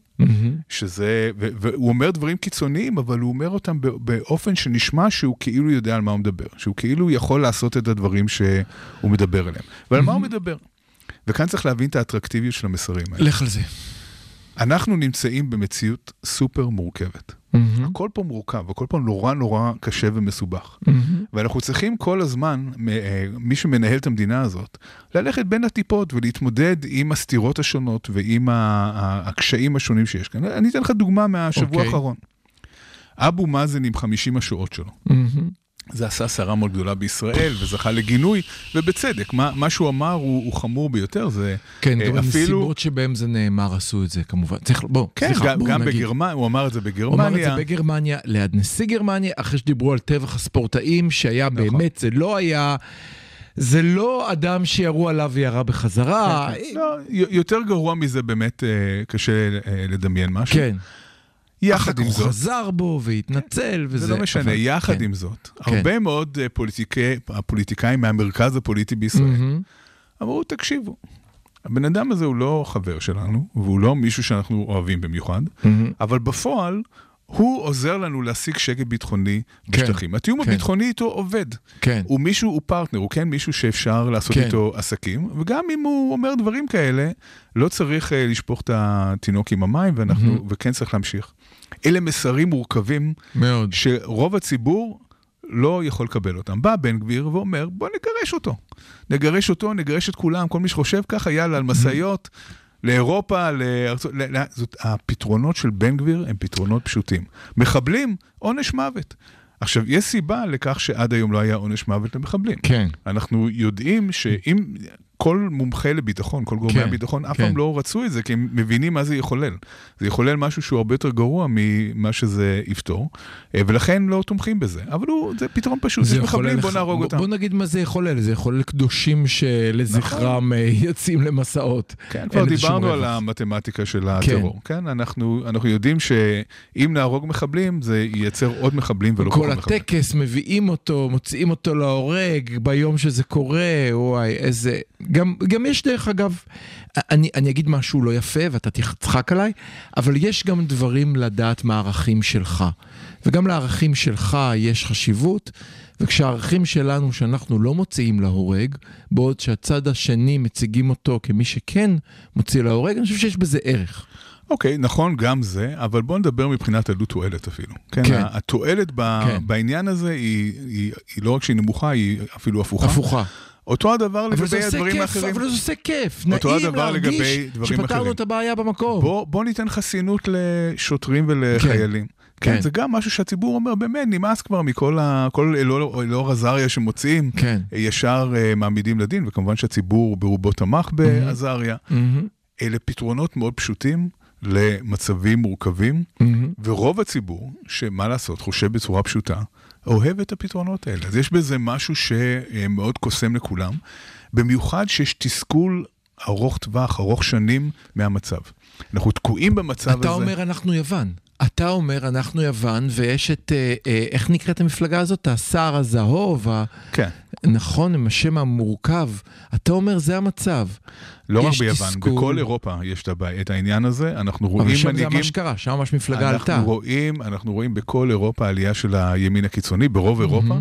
שזה, והוא אומר דברים קיצוניים, אבל הוא אומר אותם באופן שנשמע שהוא כאילו יודע על מה הוא מדבר, שהוא כאילו יכול לעשות את הדברים שהוא מדבר עליהם. ועל מה הוא מדבר? וכאן צריך להבין את האטרקטיביות של המסרים האלה. לך על זה. אנחנו נמצאים במציאות סופר מורכבת. הכל פה מורכב, הכל פה נורא נורא קשה ומסובך. ואנחנו צריכים כל הזמן, מי שמנהל את המדינה הזאת, ללכת בין הטיפות ולהתמודד עם הסתירות השונות ועם הקשיים השונים שיש כאן. אני אתן לך דוגמה מהשבוע האחרון. אבו מאזן עם חמישים השעות שלו. זה עשה סערה מאוד גדולה בישראל, וזכה לגינוי, ובצדק. מה, מה שהוא אמר הוא, הוא חמור ביותר, זה כן, אפילו... הנסיבות שבהם זה נאמר, עשו את זה, כמובן. צריך, בוא, כן, סליחה, גם, בוא, גם בגרמניה, הוא אמר את זה בגרמניה. הוא אמר את זה בגרמניה, ליד נשיא גרמניה, אחרי שדיברו על טבח הספורטאים, שהיה נכון. באמת, זה לא היה... זה לא אדם שירו עליו וירה בחזרה. לא, יותר גרוע מזה באמת קשה לדמיין משהו. כן. יחד עם זאת. הוא חזר בו והתנצל. זה לא משנה, יחד עם זאת. הרבה מאוד הפוליטיקאים מהמרכז הפוליטי בישראל אמרו, תקשיבו, הבן אדם הזה הוא לא חבר שלנו, והוא לא מישהו שאנחנו אוהבים במיוחד, אבל בפועל הוא עוזר לנו להשיג שקט ביטחוני בשטחים. התיאום הביטחוני איתו עובד. הוא מישהו, הוא פרטנר, הוא כן מישהו שאפשר לעשות איתו עסקים, וגם אם הוא אומר דברים כאלה, לא צריך לשפוך את התינוק עם המים, וכן צריך להמשיך. אלה מסרים מורכבים מאוד. שרוב הציבור לא יכול לקבל אותם. בא בן גביר ואומר, בוא נגרש אותו. נגרש אותו, נגרש את כולם, כל מי שחושב ככה, יאללה, על מסעיות, לאירופה, לארצות, לא, לא, זאת, הפתרונות של בן גביר הם פתרונות פשוטים. מחבלים, עונש מוות. עכשיו, יש סיבה לכך שעד היום לא היה עונש מוות למחבלים. כן. אנחנו יודעים שאם כל מומחה לביטחון, כל גורמי הביטחון, אף פעם לא רצו את זה, כי הם מבינים מה זה יחולל. זה יחולל משהו שהוא הרבה יותר גרוע ממה שזה יפתור, ולכן לא תומכים בזה. אבל זה פתרון פשוט, יש מחבלים, בוא נהרוג אותם. בוא נגיד מה זה יחולל, זה יחולל קדושים שלזכרם יוצאים למסעות. כן, כבר דיברנו על המתמטיקה של הטרור. כן, אנחנו יודעים שאם נהרוג מחבלים, זה ייצר עוד מחבלים ולא כל מחבלים. כל הטקס מביאים אותו, מוציאים אותו להורג ביום שזה קורה, וואי, איזה גם, גם יש דרך אגב, אני, אני אגיד משהו לא יפה ואתה תצחק עליי, אבל יש גם דברים לדעת מערכים שלך. וגם לערכים שלך יש חשיבות, וכשהערכים שלנו שאנחנו לא מוציאים להורג, בעוד שהצד השני מציגים אותו כמי שכן מוציא להורג, אני חושב שיש בזה ערך. אוקיי, נכון גם זה, אבל בואו נדבר מבחינת עלות תועלת אפילו. כן, כן. התועלת ב, כן. בעניין הזה היא, היא, היא לא רק שהיא נמוכה, היא אפילו הפוכה. הפוכה. אותו הדבר לגבי הדברים האחרים. אבל זה עושה כיף, נעים להרגיש שפתרנו את הבעיה במקום. בוא ניתן חסינות לשוטרים ולחיילים. כן, זה גם משהו שהציבור אומר, באמת נמאס כבר מכל אלאור אזריה שמוצאים, ישר מעמידים לדין, וכמובן שהציבור ברובו תמך באזריה. אלה פתרונות מאוד פשוטים למצבים מורכבים, ורוב הציבור, שמה לעשות, חושב בצורה פשוטה, אוהב את הפתרונות האלה. אז יש בזה משהו שמאוד קוסם לכולם, במיוחד שיש תסכול ארוך טווח, ארוך שנים מהמצב. אנחנו תקועים במצב הזה. אתה אומר אנחנו יוון. אתה אומר אנחנו יוון, ויש את, איך נקראת המפלגה הזאת? הסער הזהוב. כן. נכון, עם השם המורכב. אתה אומר זה המצב. לא רק ביוון, בכל אירופה יש את העניין הזה, אנחנו רואים מנהיגים... אבל שם זה ממש קרה, שם ממש מפלגה עלתה. אנחנו רואים בכל אירופה עלייה של הימין הקיצוני, ברוב אירופה,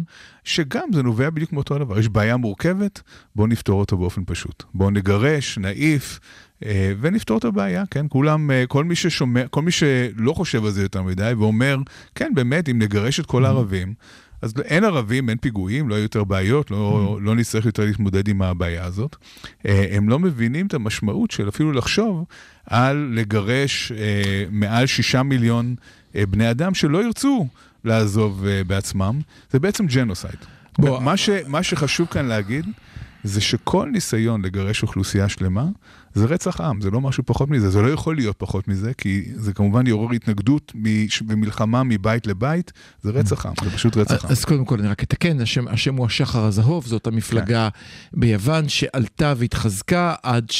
שגם זה נובע בדיוק כמו אותו דבר. יש בעיה מורכבת, בואו נפתור אותה באופן פשוט. בואו נגרש, נעיף, ונפתור את הבעיה, כן? כולם, כל מי ששומע, כל מי שלא חושב על זה יותר מדי, ואומר, כן, באמת, אם נגרש את כל הערבים, אז אין ערבים, אין פיגועים, לא היו יותר בעיות, לא, לא נצטרך יותר להתמודד עם הבעיה הזאת. הם לא מבינים את המשמעות של אפילו לחשוב על לגרש מעל שישה מיליון בני אדם שלא ירצו לעזוב בעצמם. זה בעצם ג'נוסייד. בוא, מה ש, מה שחשוב כאן להגיד, זה שכל ניסיון לגרש אוכלוסייה שלמה, זה רצח עם, זה לא משהו פחות מזה, זה לא יכול להיות פחות מזה, כי זה כמובן יעורר התנגדות במלחמה מבית לבית, זה רצח עם, זה פשוט רצח עם. אז קודם כל, אני רק אתקן, השם הוא השחר הזהוב, זאת המפלגה ביוון שעלתה והתחזקה עד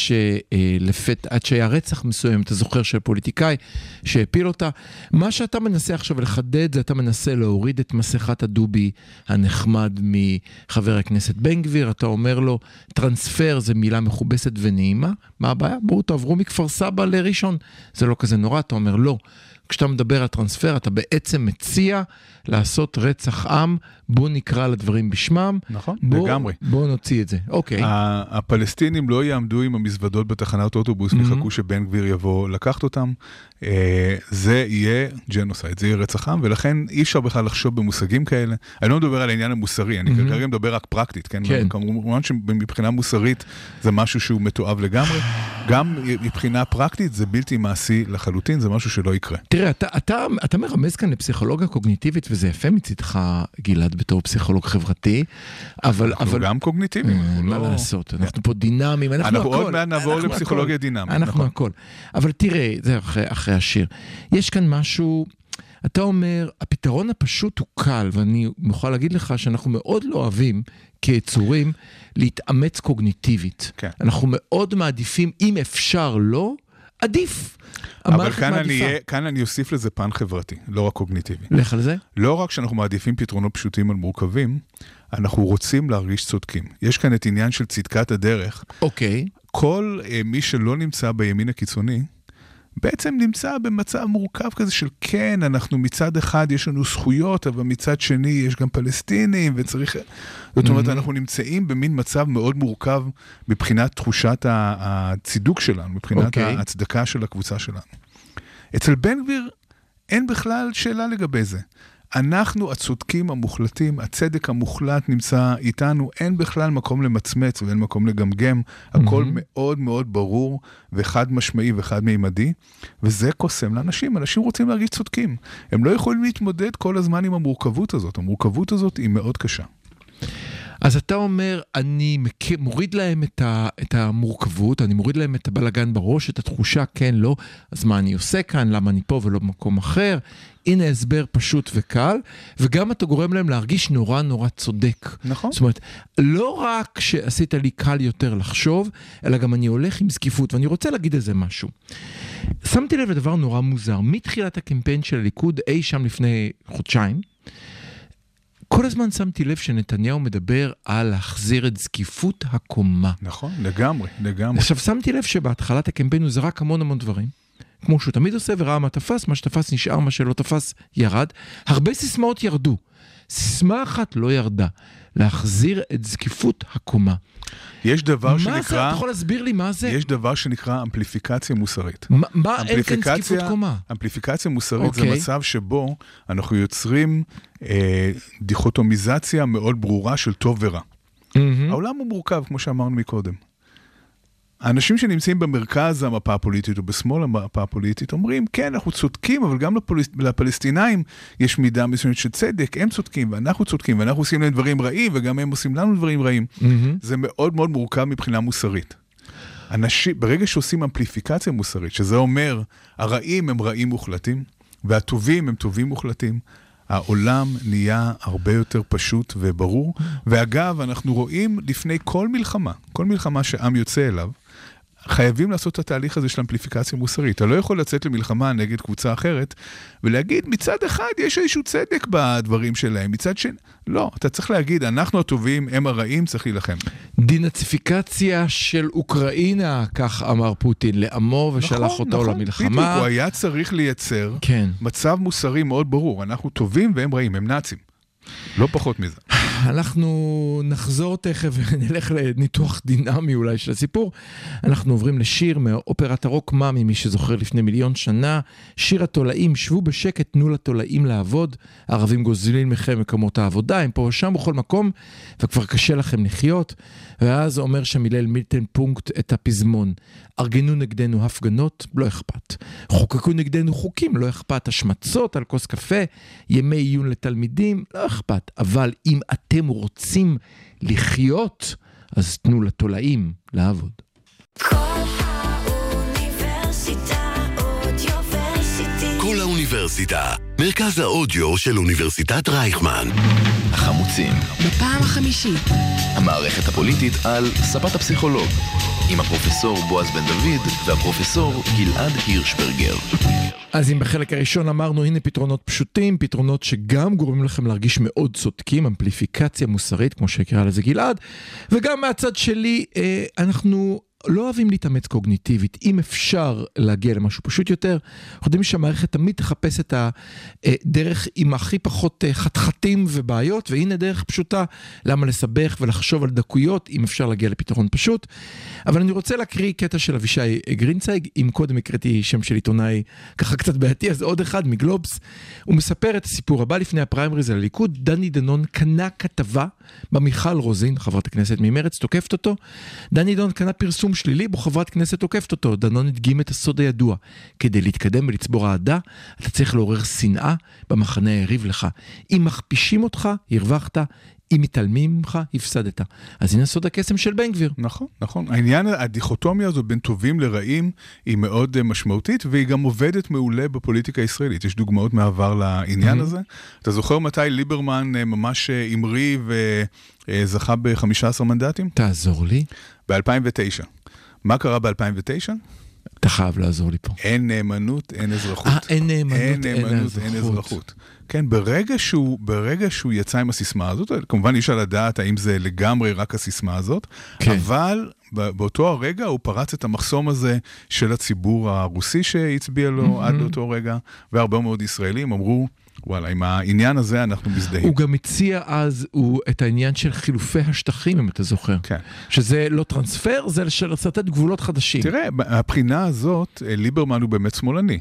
שהיה רצח מסוים, אתה זוכר של פוליטיקאי שהפיל אותה. מה שאתה מנסה עכשיו לחדד, זה אתה מנסה להוריד את מסכת הדובי הנחמד מחבר הכנסת בן גביר, אתה אומר לו, טרנספר זה מילה מכובסת ונעימה, מה הבעיה? בואו תעברו מכפר סבא לראשון, זה לא כזה נורא, אתה אומר לא, כשאתה מדבר על טרנספר, אתה בעצם מציע לעשות רצח עם, בואו נקרא לדברים בשמם. נכון, בוא, לגמרי. בואו נוציא את זה, אוקיי. הפלסטינים לא יעמדו עם המזוודות בתחנת אוטובוס, mm-hmm. מחכו שבן גביר יבוא לקחת אותם, זה יהיה ג'נוסייד, זה יהיה רצח עם, ולכן אי אפשר בכלל לחשוב במושגים כאלה. אני לא מדבר על העניין המוסרי, אני mm-hmm. כרגע מדבר רק פרקטית, כן? כן. כמובן שמבחינה מוסרית זה משהו שהוא מתואב לגמרי, גם מבחינה פרקטית זה בלתי מעשי לחלוטין, זה משהו שלא יקרה. תראה, אתה, אתה, אתה מרמז כאן לפסיכולוגיה קוגניטיבית, וזה יפה מצדך, גלעד, בתור פסיכולוג חברתי, אבל... אנחנו אבל... גם קוגניטיביים. מה לא... לעשות? אנחנו פה דינאמים, אנחנו, אנחנו הכל. אנחנו עוד מעט נעבור לפסיכולוגיה דינאמית. אנחנו נכון. הכל. אבל תראה, זה אחרי, אחרי השיר. יש כאן משהו... אתה אומר, הפתרון הפשוט הוא קל, ואני מוכן להגיד לך שאנחנו מאוד לא אוהבים כיצורים להתאמץ קוגניטיבית. כן. אנחנו מאוד מעדיפים, אם אפשר לא, עדיף. אבל כאן אני אוסיף לזה פן חברתי, לא רק קוגניטיבי. לך על זה? לא רק שאנחנו מעדיפים פתרונות פשוטים על מורכבים, אנחנו רוצים להרגיש צודקים. יש כאן את עניין של צדקת הדרך. אוקיי. כל מי שלא נמצא בימין הקיצוני, בעצם נמצא במצב מורכב כזה של כן, אנחנו מצד אחד יש לנו זכויות, אבל מצד שני יש גם פלסטינים, וצריך... זאת אומרת, אנחנו נמצאים במין מצב מאוד מורכב מבחינת תחושת הצידוק שלנו, מבחינת ההצדקה של הקבוצה שלנו. אצל בן גביר אין בכלל שאלה לגבי זה. אנחנו הצודקים המוחלטים, הצדק המוחלט נמצא איתנו, אין בכלל מקום למצמץ ואין מקום לגמגם, הכל mm-hmm. מאוד מאוד ברור וחד משמעי וחד מימדי, וזה קוסם לאנשים, אנשים רוצים להרגיש צודקים, הם לא יכולים להתמודד כל הזמן עם המורכבות הזאת, המורכבות הזאת היא מאוד קשה. אז אתה אומר, אני מוריד להם את, ה, את המורכבות, אני מוריד להם את הבלגן בראש, את התחושה, כן, לא, אז מה אני עושה כאן, למה אני פה ולא במקום אחר, הנה הסבר פשוט וקל, וגם אתה גורם להם להרגיש נורא נורא צודק. נכון. זאת אומרת, לא רק שעשית לי קל יותר לחשוב, אלא גם אני הולך עם זקיפות, ואני רוצה להגיד איזה משהו. שמתי לב לדבר נורא מוזר, מתחילת הקמפיין של הליכוד, אי שם לפני חודשיים, כל הזמן שמתי לב שנתניהו מדבר על להחזיר את זקיפות הקומה. נכון, לגמרי, לגמרי. עכשיו שמתי לב שבהתחלת הקמפיין הוא זרק המון המון דברים, כמו שהוא תמיד עושה וראה מה תפס, מה שתפס נשאר, מה שלא תפס ירד. הרבה סיסמאות ירדו. סיסמה אחת לא ירדה. להחזיר את זקיפות הקומה. יש דבר שנקרא... מה זה? אתה יכול להסביר לי מה זה? יש דבר שנקרא אמפליפיקציה מוסרית. מה אין כאן זקיפות קומה? אמפליפיקציה מוסרית זה מצב שבו אנחנו יוצרים אה, דיכוטומיזציה מאוד ברורה של טוב ורע. העולם הוא מורכב, כמו שאמרנו מקודם. האנשים שנמצאים במרכז המפה הפוליטית ובשמאל המפה הפוליטית אומרים, כן, אנחנו צודקים, אבל גם לפלס... לפלסטינאים יש מידה מסוימת של צדק, הם צודקים ואנחנו צודקים, ואנחנו עושים להם דברים רעים, וגם הם עושים לנו דברים רעים. Mm-hmm. זה מאוד מאוד מורכב מבחינה מוסרית. אנשים, ברגע שעושים אמפליפיקציה מוסרית, שזה אומר, הרעים הם רעים מוחלטים, והטובים הם טובים מוחלטים, העולם נהיה הרבה יותר פשוט וברור, ואגב, אנחנו רואים לפני כל מלחמה, כל מלחמה שעם יוצא אליו, חייבים לעשות את התהליך הזה של אמפליפיקציה מוסרית. אתה לא יכול לצאת למלחמה נגד קבוצה אחרת, ולהגיד, מצד אחד יש איזשהו צדק בדברים שלהם, מצד שני, לא, אתה צריך להגיד, אנחנו הטובים, הם הרעים, צריך להילחם. דינציפיקציה של אוקראינה, כך אמר פוטין, לעמו ושלח נכון, אותו נכון, למלחמה. נכון, נכון, הוא היה צריך לייצר כן. מצב מוסרי מאוד ברור, אנחנו טובים והם רעים, הם נאצים. לא פחות מזה. אנחנו נחזור תכף ונלך לניתוח דינמי אולי של הסיפור. אנחנו עוברים לשיר מאופרת הרוק מאמי, מי שזוכר לפני מיליון שנה, שיר התולעים, שבו בשקט, תנו לתולעים לעבוד, הערבים גוזלים לכם מקומות העבודה, הם פה ושם בכל מקום, וכבר קשה לכם לחיות, ואז אומר שמילל מילטן פונקט את הפזמון, ארגנו נגדנו הפגנות, לא אכפת, חוקקו נגדנו חוקים, לא אכפת, השמצות על כוס קפה, ימי עיון לתלמידים, לא אכפת, אבל אם אתם רוצים לחיות, אז תנו לתולעים לעבוד. כל האוניברסיטה אודיוורסיטי. כל האוניברסיטה, מרכז האודיו של אוניברסיטת רייכמן. החמוצים. בפעם החמישית. המערכת הפוליטית על ספת הפסיכולוג. עם הפרופסור בועז בן דוד והפרופסור גלעד הירשברגר. אז אם בחלק הראשון אמרנו, הנה פתרונות פשוטים, פתרונות שגם גורמים לכם להרגיש מאוד צודקים, אמפליפיקציה מוסרית, כמו שהקרא לזה גלעד, וגם מהצד שלי, אנחנו לא אוהבים להתאמץ קוגניטיבית, אם אפשר להגיע למשהו פשוט יותר, אנחנו יודעים שהמערכת תמיד תחפש את הדרך עם הכי פחות חתחתים ובעיות, והנה דרך פשוטה, למה לסבך ולחשוב על דקויות, אם אפשר להגיע לפתרון פשוט, אבל אני רוצה להקריא קטע של אבישי גרינצייג, אם קודם הקראתי שם של עיתונאי, ככה קצת בעייתי, אז עוד אחד מגלובס, הוא מספר את הסיפור הבא לפני הפריימריז על הליכוד, דני דנון קנה כתבה, במיכל רוזין, חברת הכנסת ממרץ, תוקפת אותו, דני דנון קנה פרסום שלילי, בו חברת כנסת תוקפת אותו. דנון הדגים את הסוד הידוע. כדי להתקדם ולצבור העדה, אתה צריך לעורר שנאה במחנה היריב לך. אם מכפישים אותך, הרווחת. אם מתעלמים ממך, הפסדת. אז הנה סוד הקסם של בן גביר. נכון, נכון. העניין, הדיכוטומיה הזו בין טובים לרעים, היא מאוד משמעותית, והיא גם עובדת מעולה בפוליטיקה הישראלית. יש דוגמאות מעבר לעניין הזה. אתה זוכר מתי ליברמן ממש אמרי וזכה ב-חמישה עשר מנדטים? תעזור לי. ב-אלפיים ותשע. מה קרה ב-אלפיים ותשע? אתה חייב לעזור לי פה. אין נאמנות, אין אזרחות. אה, אין נאמנות, אין, נאמנות, אין, אין אזרחות. כן, ברגע שהוא, ברגע שהוא יצא עם הסיסמה הזאת, כמובן אי אפשר לדעת האם זה לגמרי רק הסיסמה הזאת, כן. אבל באותו הרגע הוא פרץ את המחסום הזה של הציבור הרוסי שהצביע לו mm-hmm. עד לאותו רגע, והרבה מאוד ישראלים אמרו, וואלה, עם העניין הזה אנחנו מזדהים. הוא גם הציע אז הוא, את העניין של חילופי השטחים, אם אתה זוכר. כן. שזה לא טרנספר, זה לצטט גבולות חדשים. תראה, הבחינה הזאת, ליברמן הוא באמת שמאלני.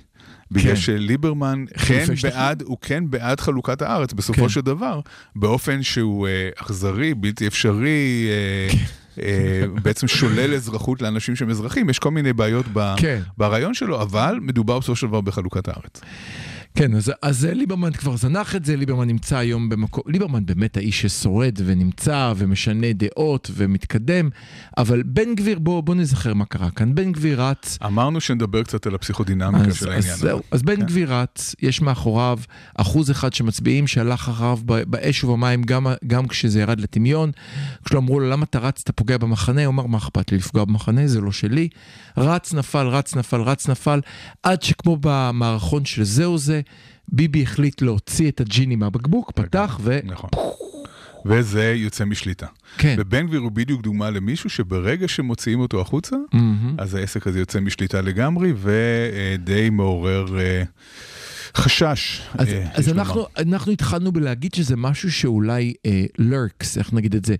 בגלל שליברמן כן בעד חלוקת הארץ, בסופו של דבר, באופן שהוא אכזרי, בלתי אפשרי, בעצם שולל אזרחות לאנשים שהם אזרחים. יש כל מיני בעיות ברעיון שלו, אבל מדובר בסופו של דבר בחלוקת הארץ. כן, אז, אז ליברמן כבר זנח את זה, ליברמן נמצא היום במקום, ליברמן באמת האיש ששורד ונמצא ומשנה דעות ומתקדם, אבל בן גביר, בוא, בוא נזכר מה קרה כאן, בן גביר רץ... אמרנו שנדבר קצת על הפסיכודינמיקה של העניין. אז זהו, אז בן גביר רץ, יש מאחוריו אחוז אחד שמצביעים שהלך אחריו באש ובמים, גם, גם כשזה ירד לטמיון, כשלא אמרו לו, למה אתה רץ, אתה פוגע במחנה, הוא אמר, מה אכפת לי לפגוע במחנה, זה לא שלי, רץ נפל, רץ נפל, רץ נפל, עד שכמו במערכון של זהו זה, ביבי החליט להוציא את הג'יני מהבקבוק, פתח ו... נכון. וזה יוצא משליטה. כן. ובן גביר הוא בדיוק דוגמה למישהו שברגע שמוציאים אותו החוצה, אז העסק הזה יוצא משליטה לגמרי, ודי מעורר חשש. אז אנחנו התחלנו בלהגיד שזה משהו שאולי לרקס, איך נגיד את זה,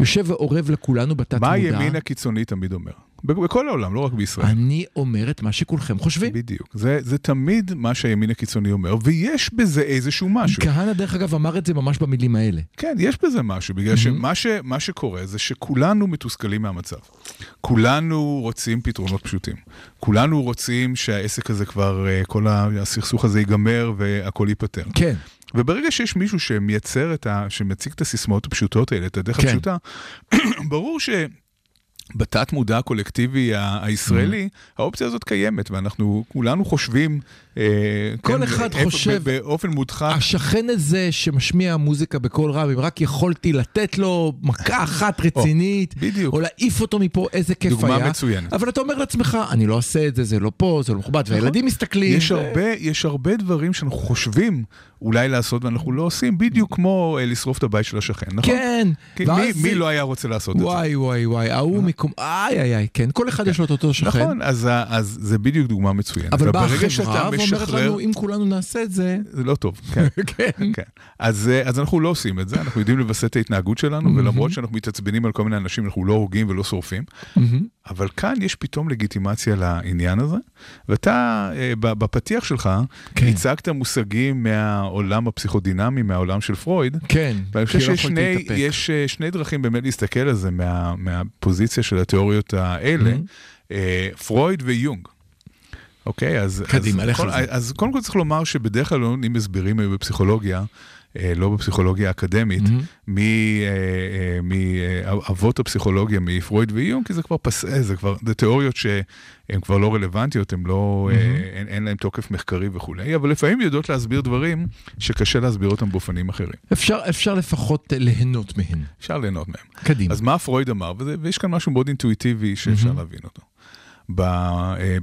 יושב ועורב לכולנו בתת מודע. מה הימין הקיצוני תמיד אומר? בכל העולם, לא רק בישראל. אני אומר את מה שכולכם חושבים. בדיוק. זה, זה תמיד מה שהימין הקיצוני אומר, ויש בזה איזשהו משהו. כהנה, דרך אגב, אמר את זה ממש במילים האלה. כן, יש בזה משהו, בגלל שמה ש, מה שקורה זה שכולנו מתוסכלים מהמצב. כולנו רוצים פתרונות פשוטים. כולנו רוצים שהעסק הזה כבר, כל הסכסוך הזה ייגמר והכל ייפטר. כן. וברגע שיש מישהו שמייצר את ה, שמציג את הסיסמאות הפשוטות האלה, את הדרך הפשוטה, ברור ש... בתת מודע הקולקטיבי הישראלי, האופציה הזאת קיימת, ואנחנו כולנו חושבים, כל אחד חושב, באופן מודחק. השכן הזה שמשמיע מוזיקה בכל רב, אם רק יכולתי לתת לו מכה אחת רצינית, או להעיף אותו מפה, איזה כיף היה. דוגמה מצוינת. אבל אתה אומר לעצמך, אני לא עושה את זה, זה לא פה, זה לא מכובד, והילדים מסתכלים. יש הרבה דברים שאנחנו חושבים, אולי לעשות, ואנחנו לא עושים, בדיוק כמו לשרוף את הבית של השכן, נכון? כן. מי לא היה רוצה לעשות את זה? וואי, וואי, וואי, ההוא מקום, איי, איי, איי, כן, כל אחד יש לו את אותו שכן. נכון, אז זה בדיוק דוגמה מצוינת. אבל בא החברה ואומרת לנו, אם כולנו נעשה את זה... זה לא טוב, כן. כן. אז אנחנו לא עושים את זה, אנחנו יודעים לבסס את ההתנהגות שלנו, ולמרות שאנחנו מתעצבנים על כל מיני אנשים, אנחנו לא הורגים ולא שורפים, אבל כאן יש פתאום לגיטימציה לעניין הזה, ואתה, בפתיח שלך, הצגת מושגים מהעולם הפסיכודינמי, מהעולם של פרויד, כן, ואני חושב שיש שני דרכים באמת להסתכל על זה מהפוזיציה של התיאוריות האלה, פרויד ויונג. אוקיי, אז קודם כל צריך לומר שבדרך כלל לא מסבירים בפסיכולוגיה, לא בפסיכולוגיה האקדמית, מאבות הפסיכולוגיה, מפרויד ואיום, כי זה כבר פסה, זה כבר, זה תיאוריות שהן כבר לא רלוונטיות, הן לא, אין להן תוקף מחקרי וכולי, אבל לפעמים יודעות להסביר דברים שקשה להסביר אותם באופנים אחרים. אפשר לפחות ליהנות מהן. אפשר ליהנות מהן. קדימה. אז מה פרויד אמר? ויש כאן משהו מאוד אינטואיטיבי שאפשר להבין אותו.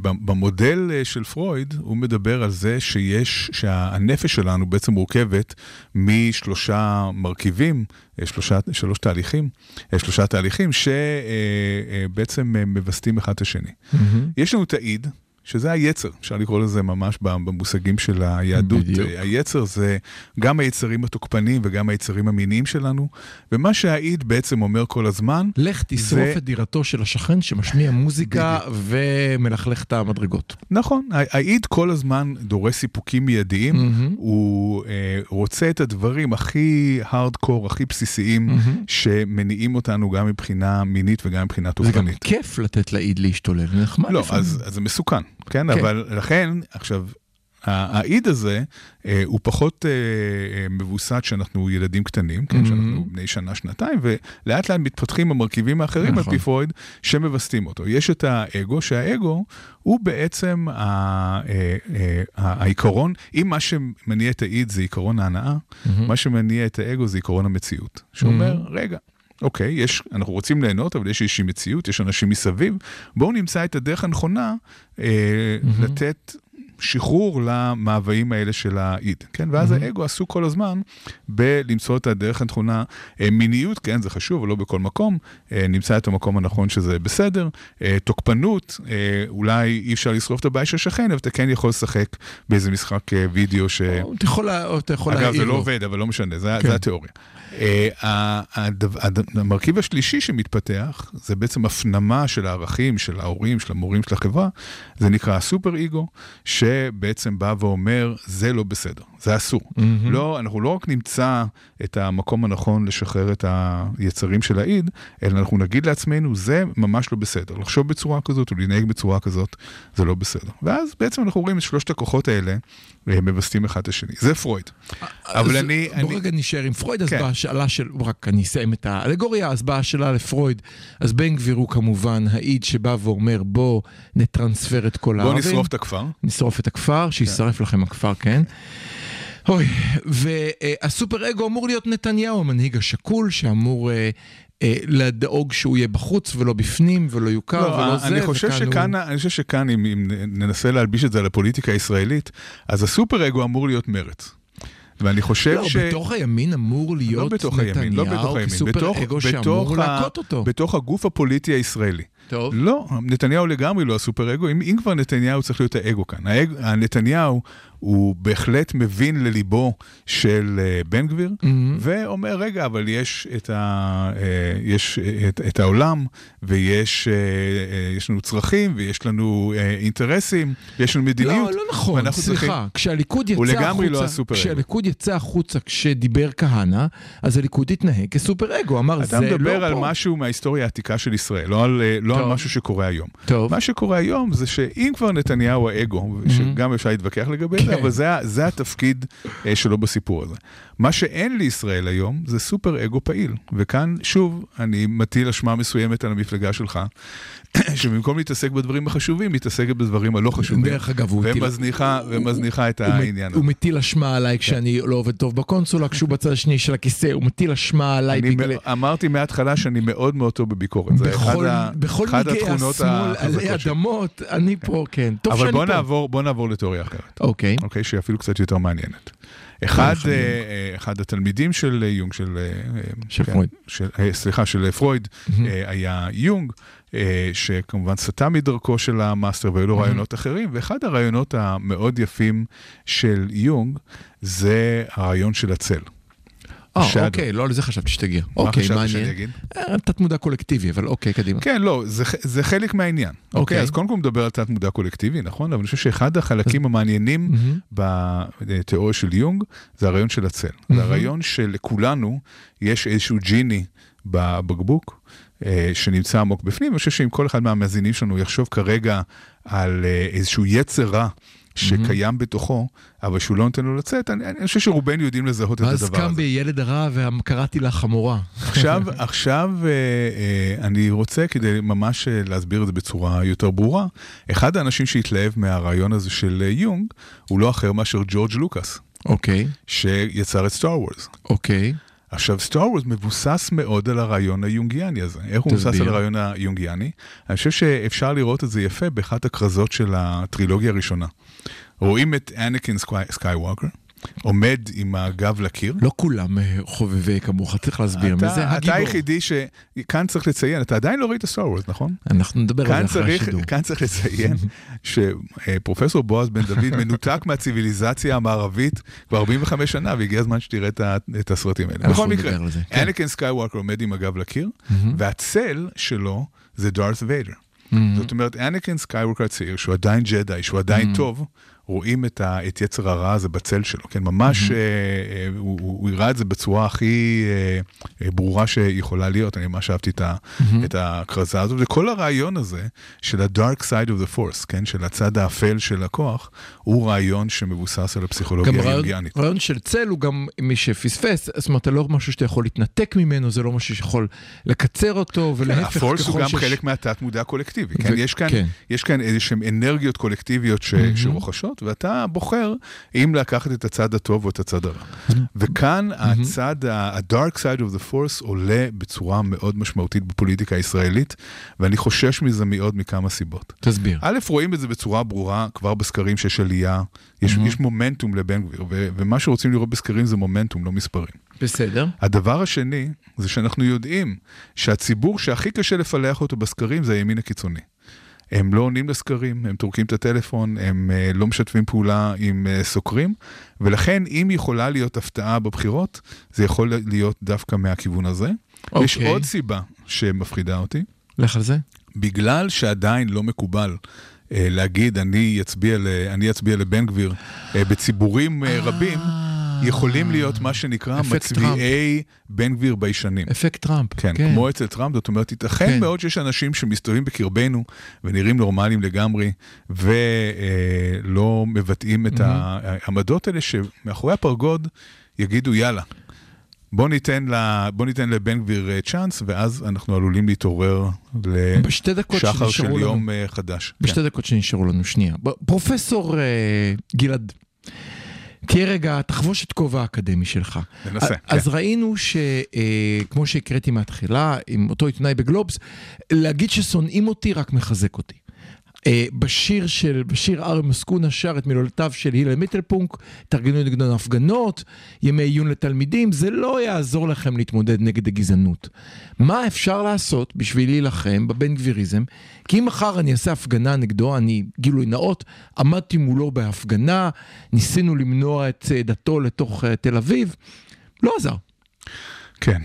במודל של פרויד הוא מדבר על זה שיש, שהנפש שלנו בעצם מורכבת משלושה מרכיבים, שלושה, שלוש תהליכים, שלושה תהליכים שבעצם מבסטים אחד את השני. Mm-hmm. יש לנו תעיד, שזה היצר, אפשר לקרוא לזה ממש במושגים של היהדות. בדיוק. היצר זה גם היצרים התוקפנים וגם היצרים המיניים שלנו, ומה שהעיד בעצם אומר כל הזמן, לך תשרוף זה... את דירתו של השכן שמשמיע מוזיקה ומלכלך את המדרגות. נכון, העיד כל הזמן דורש סיפוקים מיידיים, mm-hmm. הוא אה, רוצה את הדברים הכי הארדקור, הכי בסיסיים, mm-hmm. שמניעים אותנו גם מבחינה מינית וגם מבחינה תוקפנית. זה גם כיף לתת לעיד להשתולל. לא, אז, אז זה מסוכן. כן, כן, אבל לכן, עכשיו, העיד הזה אה, הוא פחות אה, מבוסד שאנחנו ילדים קטנים, כן, mm-hmm. שאנחנו בני שנה, שנתיים, ולאט לאט מתפתחים המרכיבים האחרים, נכון. על פי פרויד, שמבסטים אותו. יש את האגו, שהאגו הוא בעצם ה, אה, אה, העיקרון, אם מה שמניע את העיד זה עיקרון ההנאה, mm-hmm. מה שמניע את האגו זה עיקרון המציאות, שאומר, mm-hmm. רגע, אוקיי, יש, אנחנו רוצים ליהנות, אבל יש אישי מציאות, יש אנשים מסביב, בואו נמצא את הדרך הנכונה אה, mm-hmm. לתת שחרור למאוויים האלה של העיד, כן? ואז mm-hmm. האגו עשו כל הזמן בלמצוא את הדרך הנכונה, אה, מיניות, כן, זה חשוב, אבל לא בכל מקום, אה, נמצא את המקום הנכון שזה בסדר, אה, תוקפנות, אה, אולי אי אפשר לשרוף את הבית של שכן, אבל אתה כן יכול לשחק באיזה משחק אה, וידאו ש... אתה יכול, אתה יכול אגב, להעיר. זה לא עובד, אבל לא משנה, זה, כן. זה התיאוריה. המרכיב השלישי שמתפתח, זה בעצם הפנמה של הערכים, של ההורים, של המורים, של החברה, זה נקרא סופר אגו, שבעצם בא ואומר, זה לא בסדר, זה אסור. לא, אנחנו לא רק נמצא את המקום הנכון לשחרר את היצרים של העיד, אלא אנחנו נגיד לעצמנו, זה ממש לא בסדר. לחשוב בצורה כזאת, ולנהג בצורה כזאת, זה לא בסדר. ואז בעצם אנחנו רואים את שלושת הכוחות האלה, והם מבסטים אחד את השני. זה פרויד. אבל אני... בוא רגע נשאר עם פרויד, אז בא השאלה של... רק אני אסיים את האלגוריה, אז באה השאלה לפרויד. אז בן גביר הוא כמובן העיד שבא ואומר, בוא נטרנספר את כל הערבים. בוא נשרוף את הכפר. נשרוף את הכפר, שישרף לכם הכפר, כן. אוי, והסופר אגו אמור להיות נתניהו, המנהיג השקול, שאמור... לדאוג שהוא יהיה בחוץ ולא בפנים ולא יוכר ולא זה. אני חושב שכאן, אם ננסה להלביש את זה על הפוליטיקה הישראלית, אז הסופר אגו אמור להיות מרץ. ואני חושב ש... לא, בתוך הימין אמור להיות נתניהו כסופר אגו שאמור להקות אותו. בתוך הגוף הפוליטי הישראלי. טוב. לא, נתניהו לגמרי לא הסופר אגו. אם כבר נתניהו צריך להיות האגו כאן. נתניהו הוא בהחלט מבין לליבו של בן גביר, ואומר, רגע, אבל יש את ה, יש את, את העולם, ויש, יש לנו צרכים, ויש לנו אינטרסים, ויש לנו מדיניות. לא, לא נכון, סליחה. כשהליכוד יצא החוצה, ולגמרי לא הסופר אגו. כשהליכוד יצא החוצה, כשדיבר כהנה, אז הליכוד התנהג כסופר אגו. אמר, זה לא פה. אתה מדבר על משהו מההיסטוריה העתיקה של ישראל, לא על, לא על משהו שקורה היום. מה שקורה היום זה שאם כבר נתניהו האגו, שגם אפשר להתווכח לגבי, אבל זה, זה התפקיד שלו בסיפור הזה. מה שאין לישראל היום זה סופר אגו פעיל. וכאן, שוב, אני מטיל אשמה מסוימת על המפלגה שלך, שבמקום להתעסק בדברים החשובים, מתעסק בדברים הלא חשובים. דרך אגב, ומזניחה את העניין. הוא מטיל אשמה עליי כשאני לא עובד טוב בקונסולה, כשהוא בצד השני של הכיסא, הוא מטיל אשמה עליי. אמרתי מההתחלה שאני מאוד מאוד טוב בביקורת. זה אחד התכונות החזקות. אבל בוא נעבור לתיאוריה אחרת. אוקיי. אוקיי, שהיא אפילו קצת יותר מעניינת. אחד, אחד התלמידים של יונג, של, של כן, פרויד. של, סליחה, של פרויד, היה יונג, שכמובן סטה מדרכו של המאסטר, והיו לו רעיונות אחרים, ואחד הרעיונות המאוד יפים של יונג, זה הרעיון של הצל. אה, אוקיי, לא על זה חשבתי שתגיע. אוקיי, מעניין. תת מודע קולקטיבי, אבל אוקיי, קדימה. כן, לא, זה חלק מהעניין. אוקיי, אז קודם כל מדבר על תת מודע קולקטיבי, נכון? אבל אני חושב שאחד החלקים המעניינים בתיאוריה של יונג, זה הרעיון של הצל. זה הרעיון שלכולנו יש איזשהו ג'יני בבקבוק, שנמצא עמוק בפנים. אני חושב שאם כל אחד מהמאזינים שלנו יחשוב כרגע על איזשהו יצר רע, שקיים בתוכו, אבל שהוא לא נותן לו לצאת, אני, אני חושב שרובנו יודעים לזהות את הדבר הזה. אז קם בילד הרע, וקראתי לה חמורה. עכשיו, עכשיו אני רוצה, כדי ממש להסביר את זה בצורה יותר ברורה, אחד האנשים שהתלהב מהרעיון הזה של יונג, הוא לא אחר מאשר ג'ורג' לוקאס. אוקיי. שיצר את סטאר וורס. אוקיי. עכשיו, סטאר וורס מבוסס מאוד על הרעיון היונגיאני הזה. איך הוא מבוסס על הרעיון היונגיאני? אני חושב שאפשר לראות את זה יפה באחת הכרזות של הטרילוגיה הראשונה. רואים את אנקין סקייווקר, עומד עם הגב לקיר. לא כולם חובבי כמוך, צריך להסביר. אתה היחידי שכאן צריך לציין, אתה עדיין לא ראית סטאר וורס, נכון? אנחנו נדבר על אחרי השידור. כאן צריך לציין שפרופסור בועז בן דוד מנותק מהציביליזציה המערבית כבר ארבעים וחמש שנה, והגיע הזמן שתראה את הסרטים האלה. בכל מקרה, אנקין סקייווקר עומד עם הגב לקיר, והצל שלו זה דארת' ויידר. זאת אומרת, אנקין סקייווקר הצעיר, שהוא עדיין ג'די, שהוא עדיין טוב, רואים את, ה, את יצר הרע הזה בצל שלו, כן, ממש, mm-hmm. אה, הוא, הוא הראה את זה בצורה הכי אה, ברורה שיכולה להיות, אני ממש אהבתי את, mm-hmm. את הכרזה הזאת, וכל הרעיון הזה של ה-dark side of the force, כן, של הצד האפל של הכוח, הוא רעיון שמבוסס על הפסיכולוגיה היונגיאנית. רעיון של צל הוא גם מי שפספס, זאת אומרת, לא משהו שאתה יכול להתנתק ממנו, זה לא משהו שיכול לקצר אותו, ולהפך ככל ש... הפורס הוא גם ש... חלק מהתת מודע הקולקטיבי, כן, ו... יש כאן, כן. יש כאן איזשהם אנרגיות קולקטיביות ש... mm-hmm. שרוכשות, ההחלטות, ואתה בוחר אם לקחת את הצד הטוב או את הצד הרע. וכאן הצד, ה-dark side of the force עולה בצורה מאוד משמעותית בפוליטיקה הישראלית, ואני חושש מזה מאוד מכמה סיבות. תסביר. א', רואים את זה בצורה ברורה, כבר בסקרים שיש עלייה, יש, יש מומנטום לבן גביר, ו- ומה שרוצים לראות בסקרים זה מומנטום, לא מספרים. בסדר. הדבר השני, זה שאנחנו יודעים שהציבור שהכי קשה לפלח אותו בסקרים זה הימין הקיצוני. הם לא עונים לסקרים, הם טורקים את הטלפון, הם uh, לא משתפים פעולה עם uh, סוקרים, ולכן אם יכולה להיות הפתעה בבחירות, זה יכול להיות דווקא מהכיוון הזה. Okay. יש עוד סיבה שמפחידה אותי. לך על זה? בגלל שעדיין לא מקובל uh, להגיד, אני אצביע, ל, אני אצביע לבן גביר uh, בציבורים uh, רבים, יכולים להיות מה שנקרא מצביעי בן גביר ביישנים. אפקט טראמפ. כן, כמו אצל טראמפ, זאת אומרת, ייתכן מאוד שיש אנשים שמסתובבים בקרבנו, ונראים נורמליים לגמרי, ולא מבטאים את העמדות האלה, שמאחורי הפרגוד יגידו, יאללה, בוא ניתן לבן גביר צ'אנס, ואז אנחנו עלולים להתעורר לשחר של יום חדש. בשתי דקות שנשארו לנו, שנייה. פרופסור גלעד, תהיה רגע, תחבוש את כובע האקדמי שלך. ננסה. אז ראינו שכמו שהקראתי מהתחילה, עם אותו עיתונאי בגלובס, להגיד ששונאים אותי רק מחזק אותי. בשיר של, בשיר ארי מסקונה שר את מילולותיו של הילל מיטלפונק, תארגנו נגדנו הפגנות, ימי עיון לתלמידים, זה לא יעזור לכם להתמודד נגד הגזענות. מה אפשר לעשות בשבילי לכם בבן גביריזם? כי אם מחר אני אעשה הפגנה נגדו, אני גילוי נאות, עמדתי מולו בהפגנה, ניסינו למנוע את דתו לתוך תל אביב, לא עזר. כן,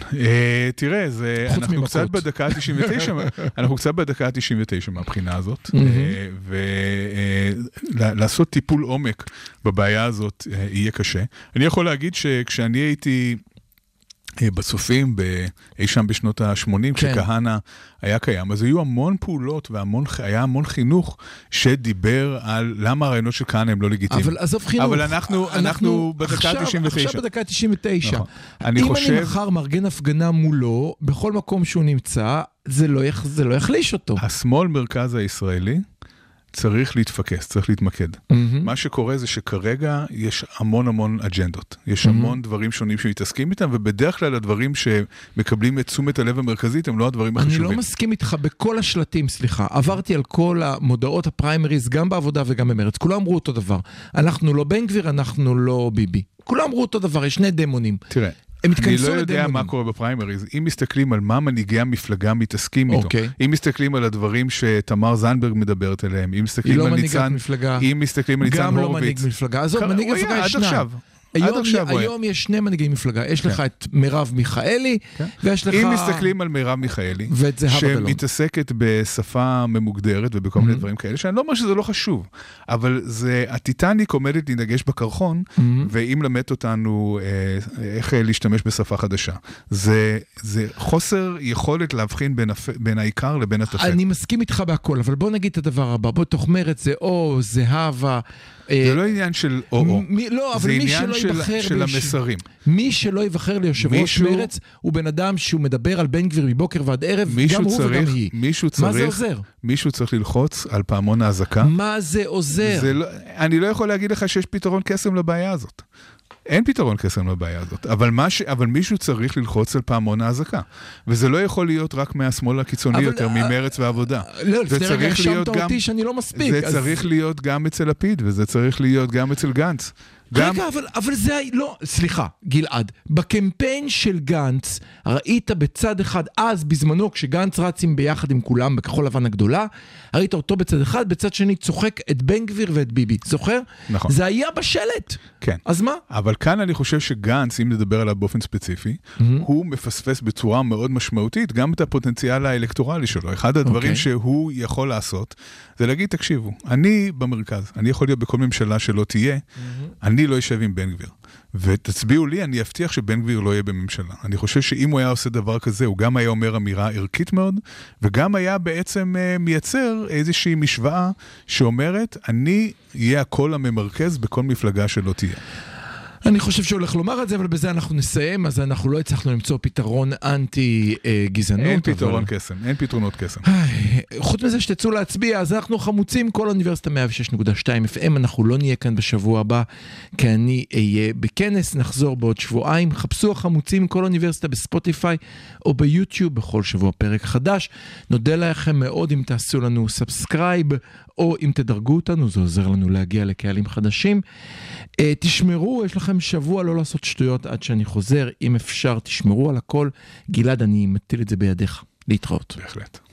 תראה, אנחנו קצת בדקה ה-תשעים ותשע, אנחנו קצת בדקה ה-תשעים ותשע מהבחינה הזאת, ולעשות טיפול עומק בבעיה הזאת יהיה קשה. אני יכול להגיד שכשאני הייתי בצופים, אי שם בשנות ה-שמונים, כשכהנה היה קיים, אז היו המון פעולות, והיה המון חינוך שדיבר על למה הרעיונות של כהנה הם לא לגיטימיים. אבל עזוב חינוך. אבל אנחנו בדקה תשעים ותשע. עכשיו בדקה תשעים ותשע. אם אני מחר מארגן הפגנה מולו, בכל מקום שהוא נמצא, זה לא יחליש אותו. השמאל מרכז הישראלי, צריך להתפקס, צריך להתמקד. Mm-hmm. מה שקורה זה שכרגע יש המון המון אג'נדות. יש mm-hmm. המון דברים שונים שמתעסקים איתם, ובדרך כלל הדברים שמקבלים את תשומת הלב המרכזית, הם לא הדברים החשובים. אני לא מסכים איתך בכל השלטים, סליחה. עברתי על כל המודעות הפריימריז, גם בעבודה וגם במרץ. כולם אמרו אותו דבר. אנחנו לא בן גביר, אנחנו לא ביבי. כולם אמרו אותו דבר, יש שני דמונים. תראה. אני לא יודע מה קורה בפריימריז. אם מסתכלים על מה מנהיגי המפלגה מתעסקים איתו, אם מסתכלים על הדברים שתמר זנדברג מדברת אליהם, אם מסתכלים על ניצן, אם מסתכלים על ניצן הורוביץ, גם לא מנהיג מפלגה. עזוב, מנהיג מפלגה יש שניים. היום יש שני מנהיגי מפלגה. יש לך את מראב מיכאלי, ויש לך... אם מסתכלים על מראב מיכאלי, שמתעסקת בשפה ממוגדרת ובכל מיני דברים כאלה, שאני לא אומר שזה לא חשוב, אבל זה, הטיטניק עומדת להינגש בקרחון, ואם למד אותנו איך להשתמש בשפה חדשה. זה חוסר יכולת להבחין בין העיקר לבין התפל. אני מסכים איתך בהכל, אבל בוא נגיד את הדבר הבא, בוא תחמר את זה, או זהבה... זה לא עניין של או-או. לא, אבל מי שלא יבחר... של המסרים. מי שלא יבחר ליושב ראש מרץ, הוא בן אדם שהוא מדבר על בן גביר מבוקר ועד ערב, גם הוא וגם היא. מה זה עוזר? מישהו צריך ללחוץ על פעמון ההזקה. מה זה עוזר? אני לא יכול להגיד לך שיש פתרון קסם לבעיה הזאת. אין פתרון קסם לבעיה הזאת, אבל, ש... אבל מישהו צריך ללחוץ על פעמון ההזקה, וזה לא יכול להיות רק מהשמאל הקיצוני אבל... יותר, ממרץ ועבודה. לא, לפני רגע שמת גם... אותי שאני לא מספיק. זה אז... צריך להיות גם אצל לפיד, וזה צריך להיות גם אצל גנץ. גם... רגע, אבל, אבל זה... לא, סליחה, גלעד, בקמפיין של גנץ, ראית בצד אחד, אז בזמנו, כשגנץ רצים ביחד עם כולם, בכחול לבן הגדולה, ראית אותו בצד אחד, בצד שני צוחק את בן גביר ואת ביבי, זוכר? נכון. זה היה בשלט. כן. אז מה? אבל כאן אני חושב שגנץ, אם נדבר עליו באופן ספציפי, mm-hmm. הוא מפספס בצורה מאוד משמעותית, גם את הפוטנציאל האלקטורלי שלו. אחד הדברים okay. שהוא יכול לעשות, זה להגיד, תקשיבו, אני במרכז, אני יכול להיות בכל ממשלה שלא תהיה, mm-hmm. אני לא ישב עם בן גביר. ותצביעו לי, אני אבטיח שבן גביר לא יהיה בממשלה. אני חושב שאם הוא היה עושה דבר כזה, הוא גם היה אומר אמירה ערכית מאוד, וגם היה בעצם מייצר איזושהי משוואה שאומרת, אני יהיה הקול הממרכז בכל מפלגה שלא תהיה. אני חושב שהולך לומר את זה, אבל בזה אנחנו נסיים, אז אנחנו לא הצלחנו למצוא פתרון אנטי גזענות. אין פתרון קסם, אין פתרונות קסם. חוץ מזה שתצאו להצביע, אז אנחנו חמוצים, כל אוניברסיטה מאה ושש נקודה שתיים אף אם, אנחנו לא נהיה כאן בשבוע הבא, כי אני אהיה בכנס, נחזור בעוד שבועיים, חפשו החמוצים, כל אוניברסיטה בספוטיפיי או ביוטיוב, בכל שבוע פרק חדש. נודה לכם מאוד אם תעשו לנו סאבסקרייב, או אם תדרגו אותנו, זה עוזר לנו להגיע לקהלים חדשים. תשמרו, יש לכם שבוע לא לעשות שטויות עד שאני חוזר, אם אפשר תשמרו על הכל. גלעד, אני מטיל את זה בידיך, להתראות. בהחלט.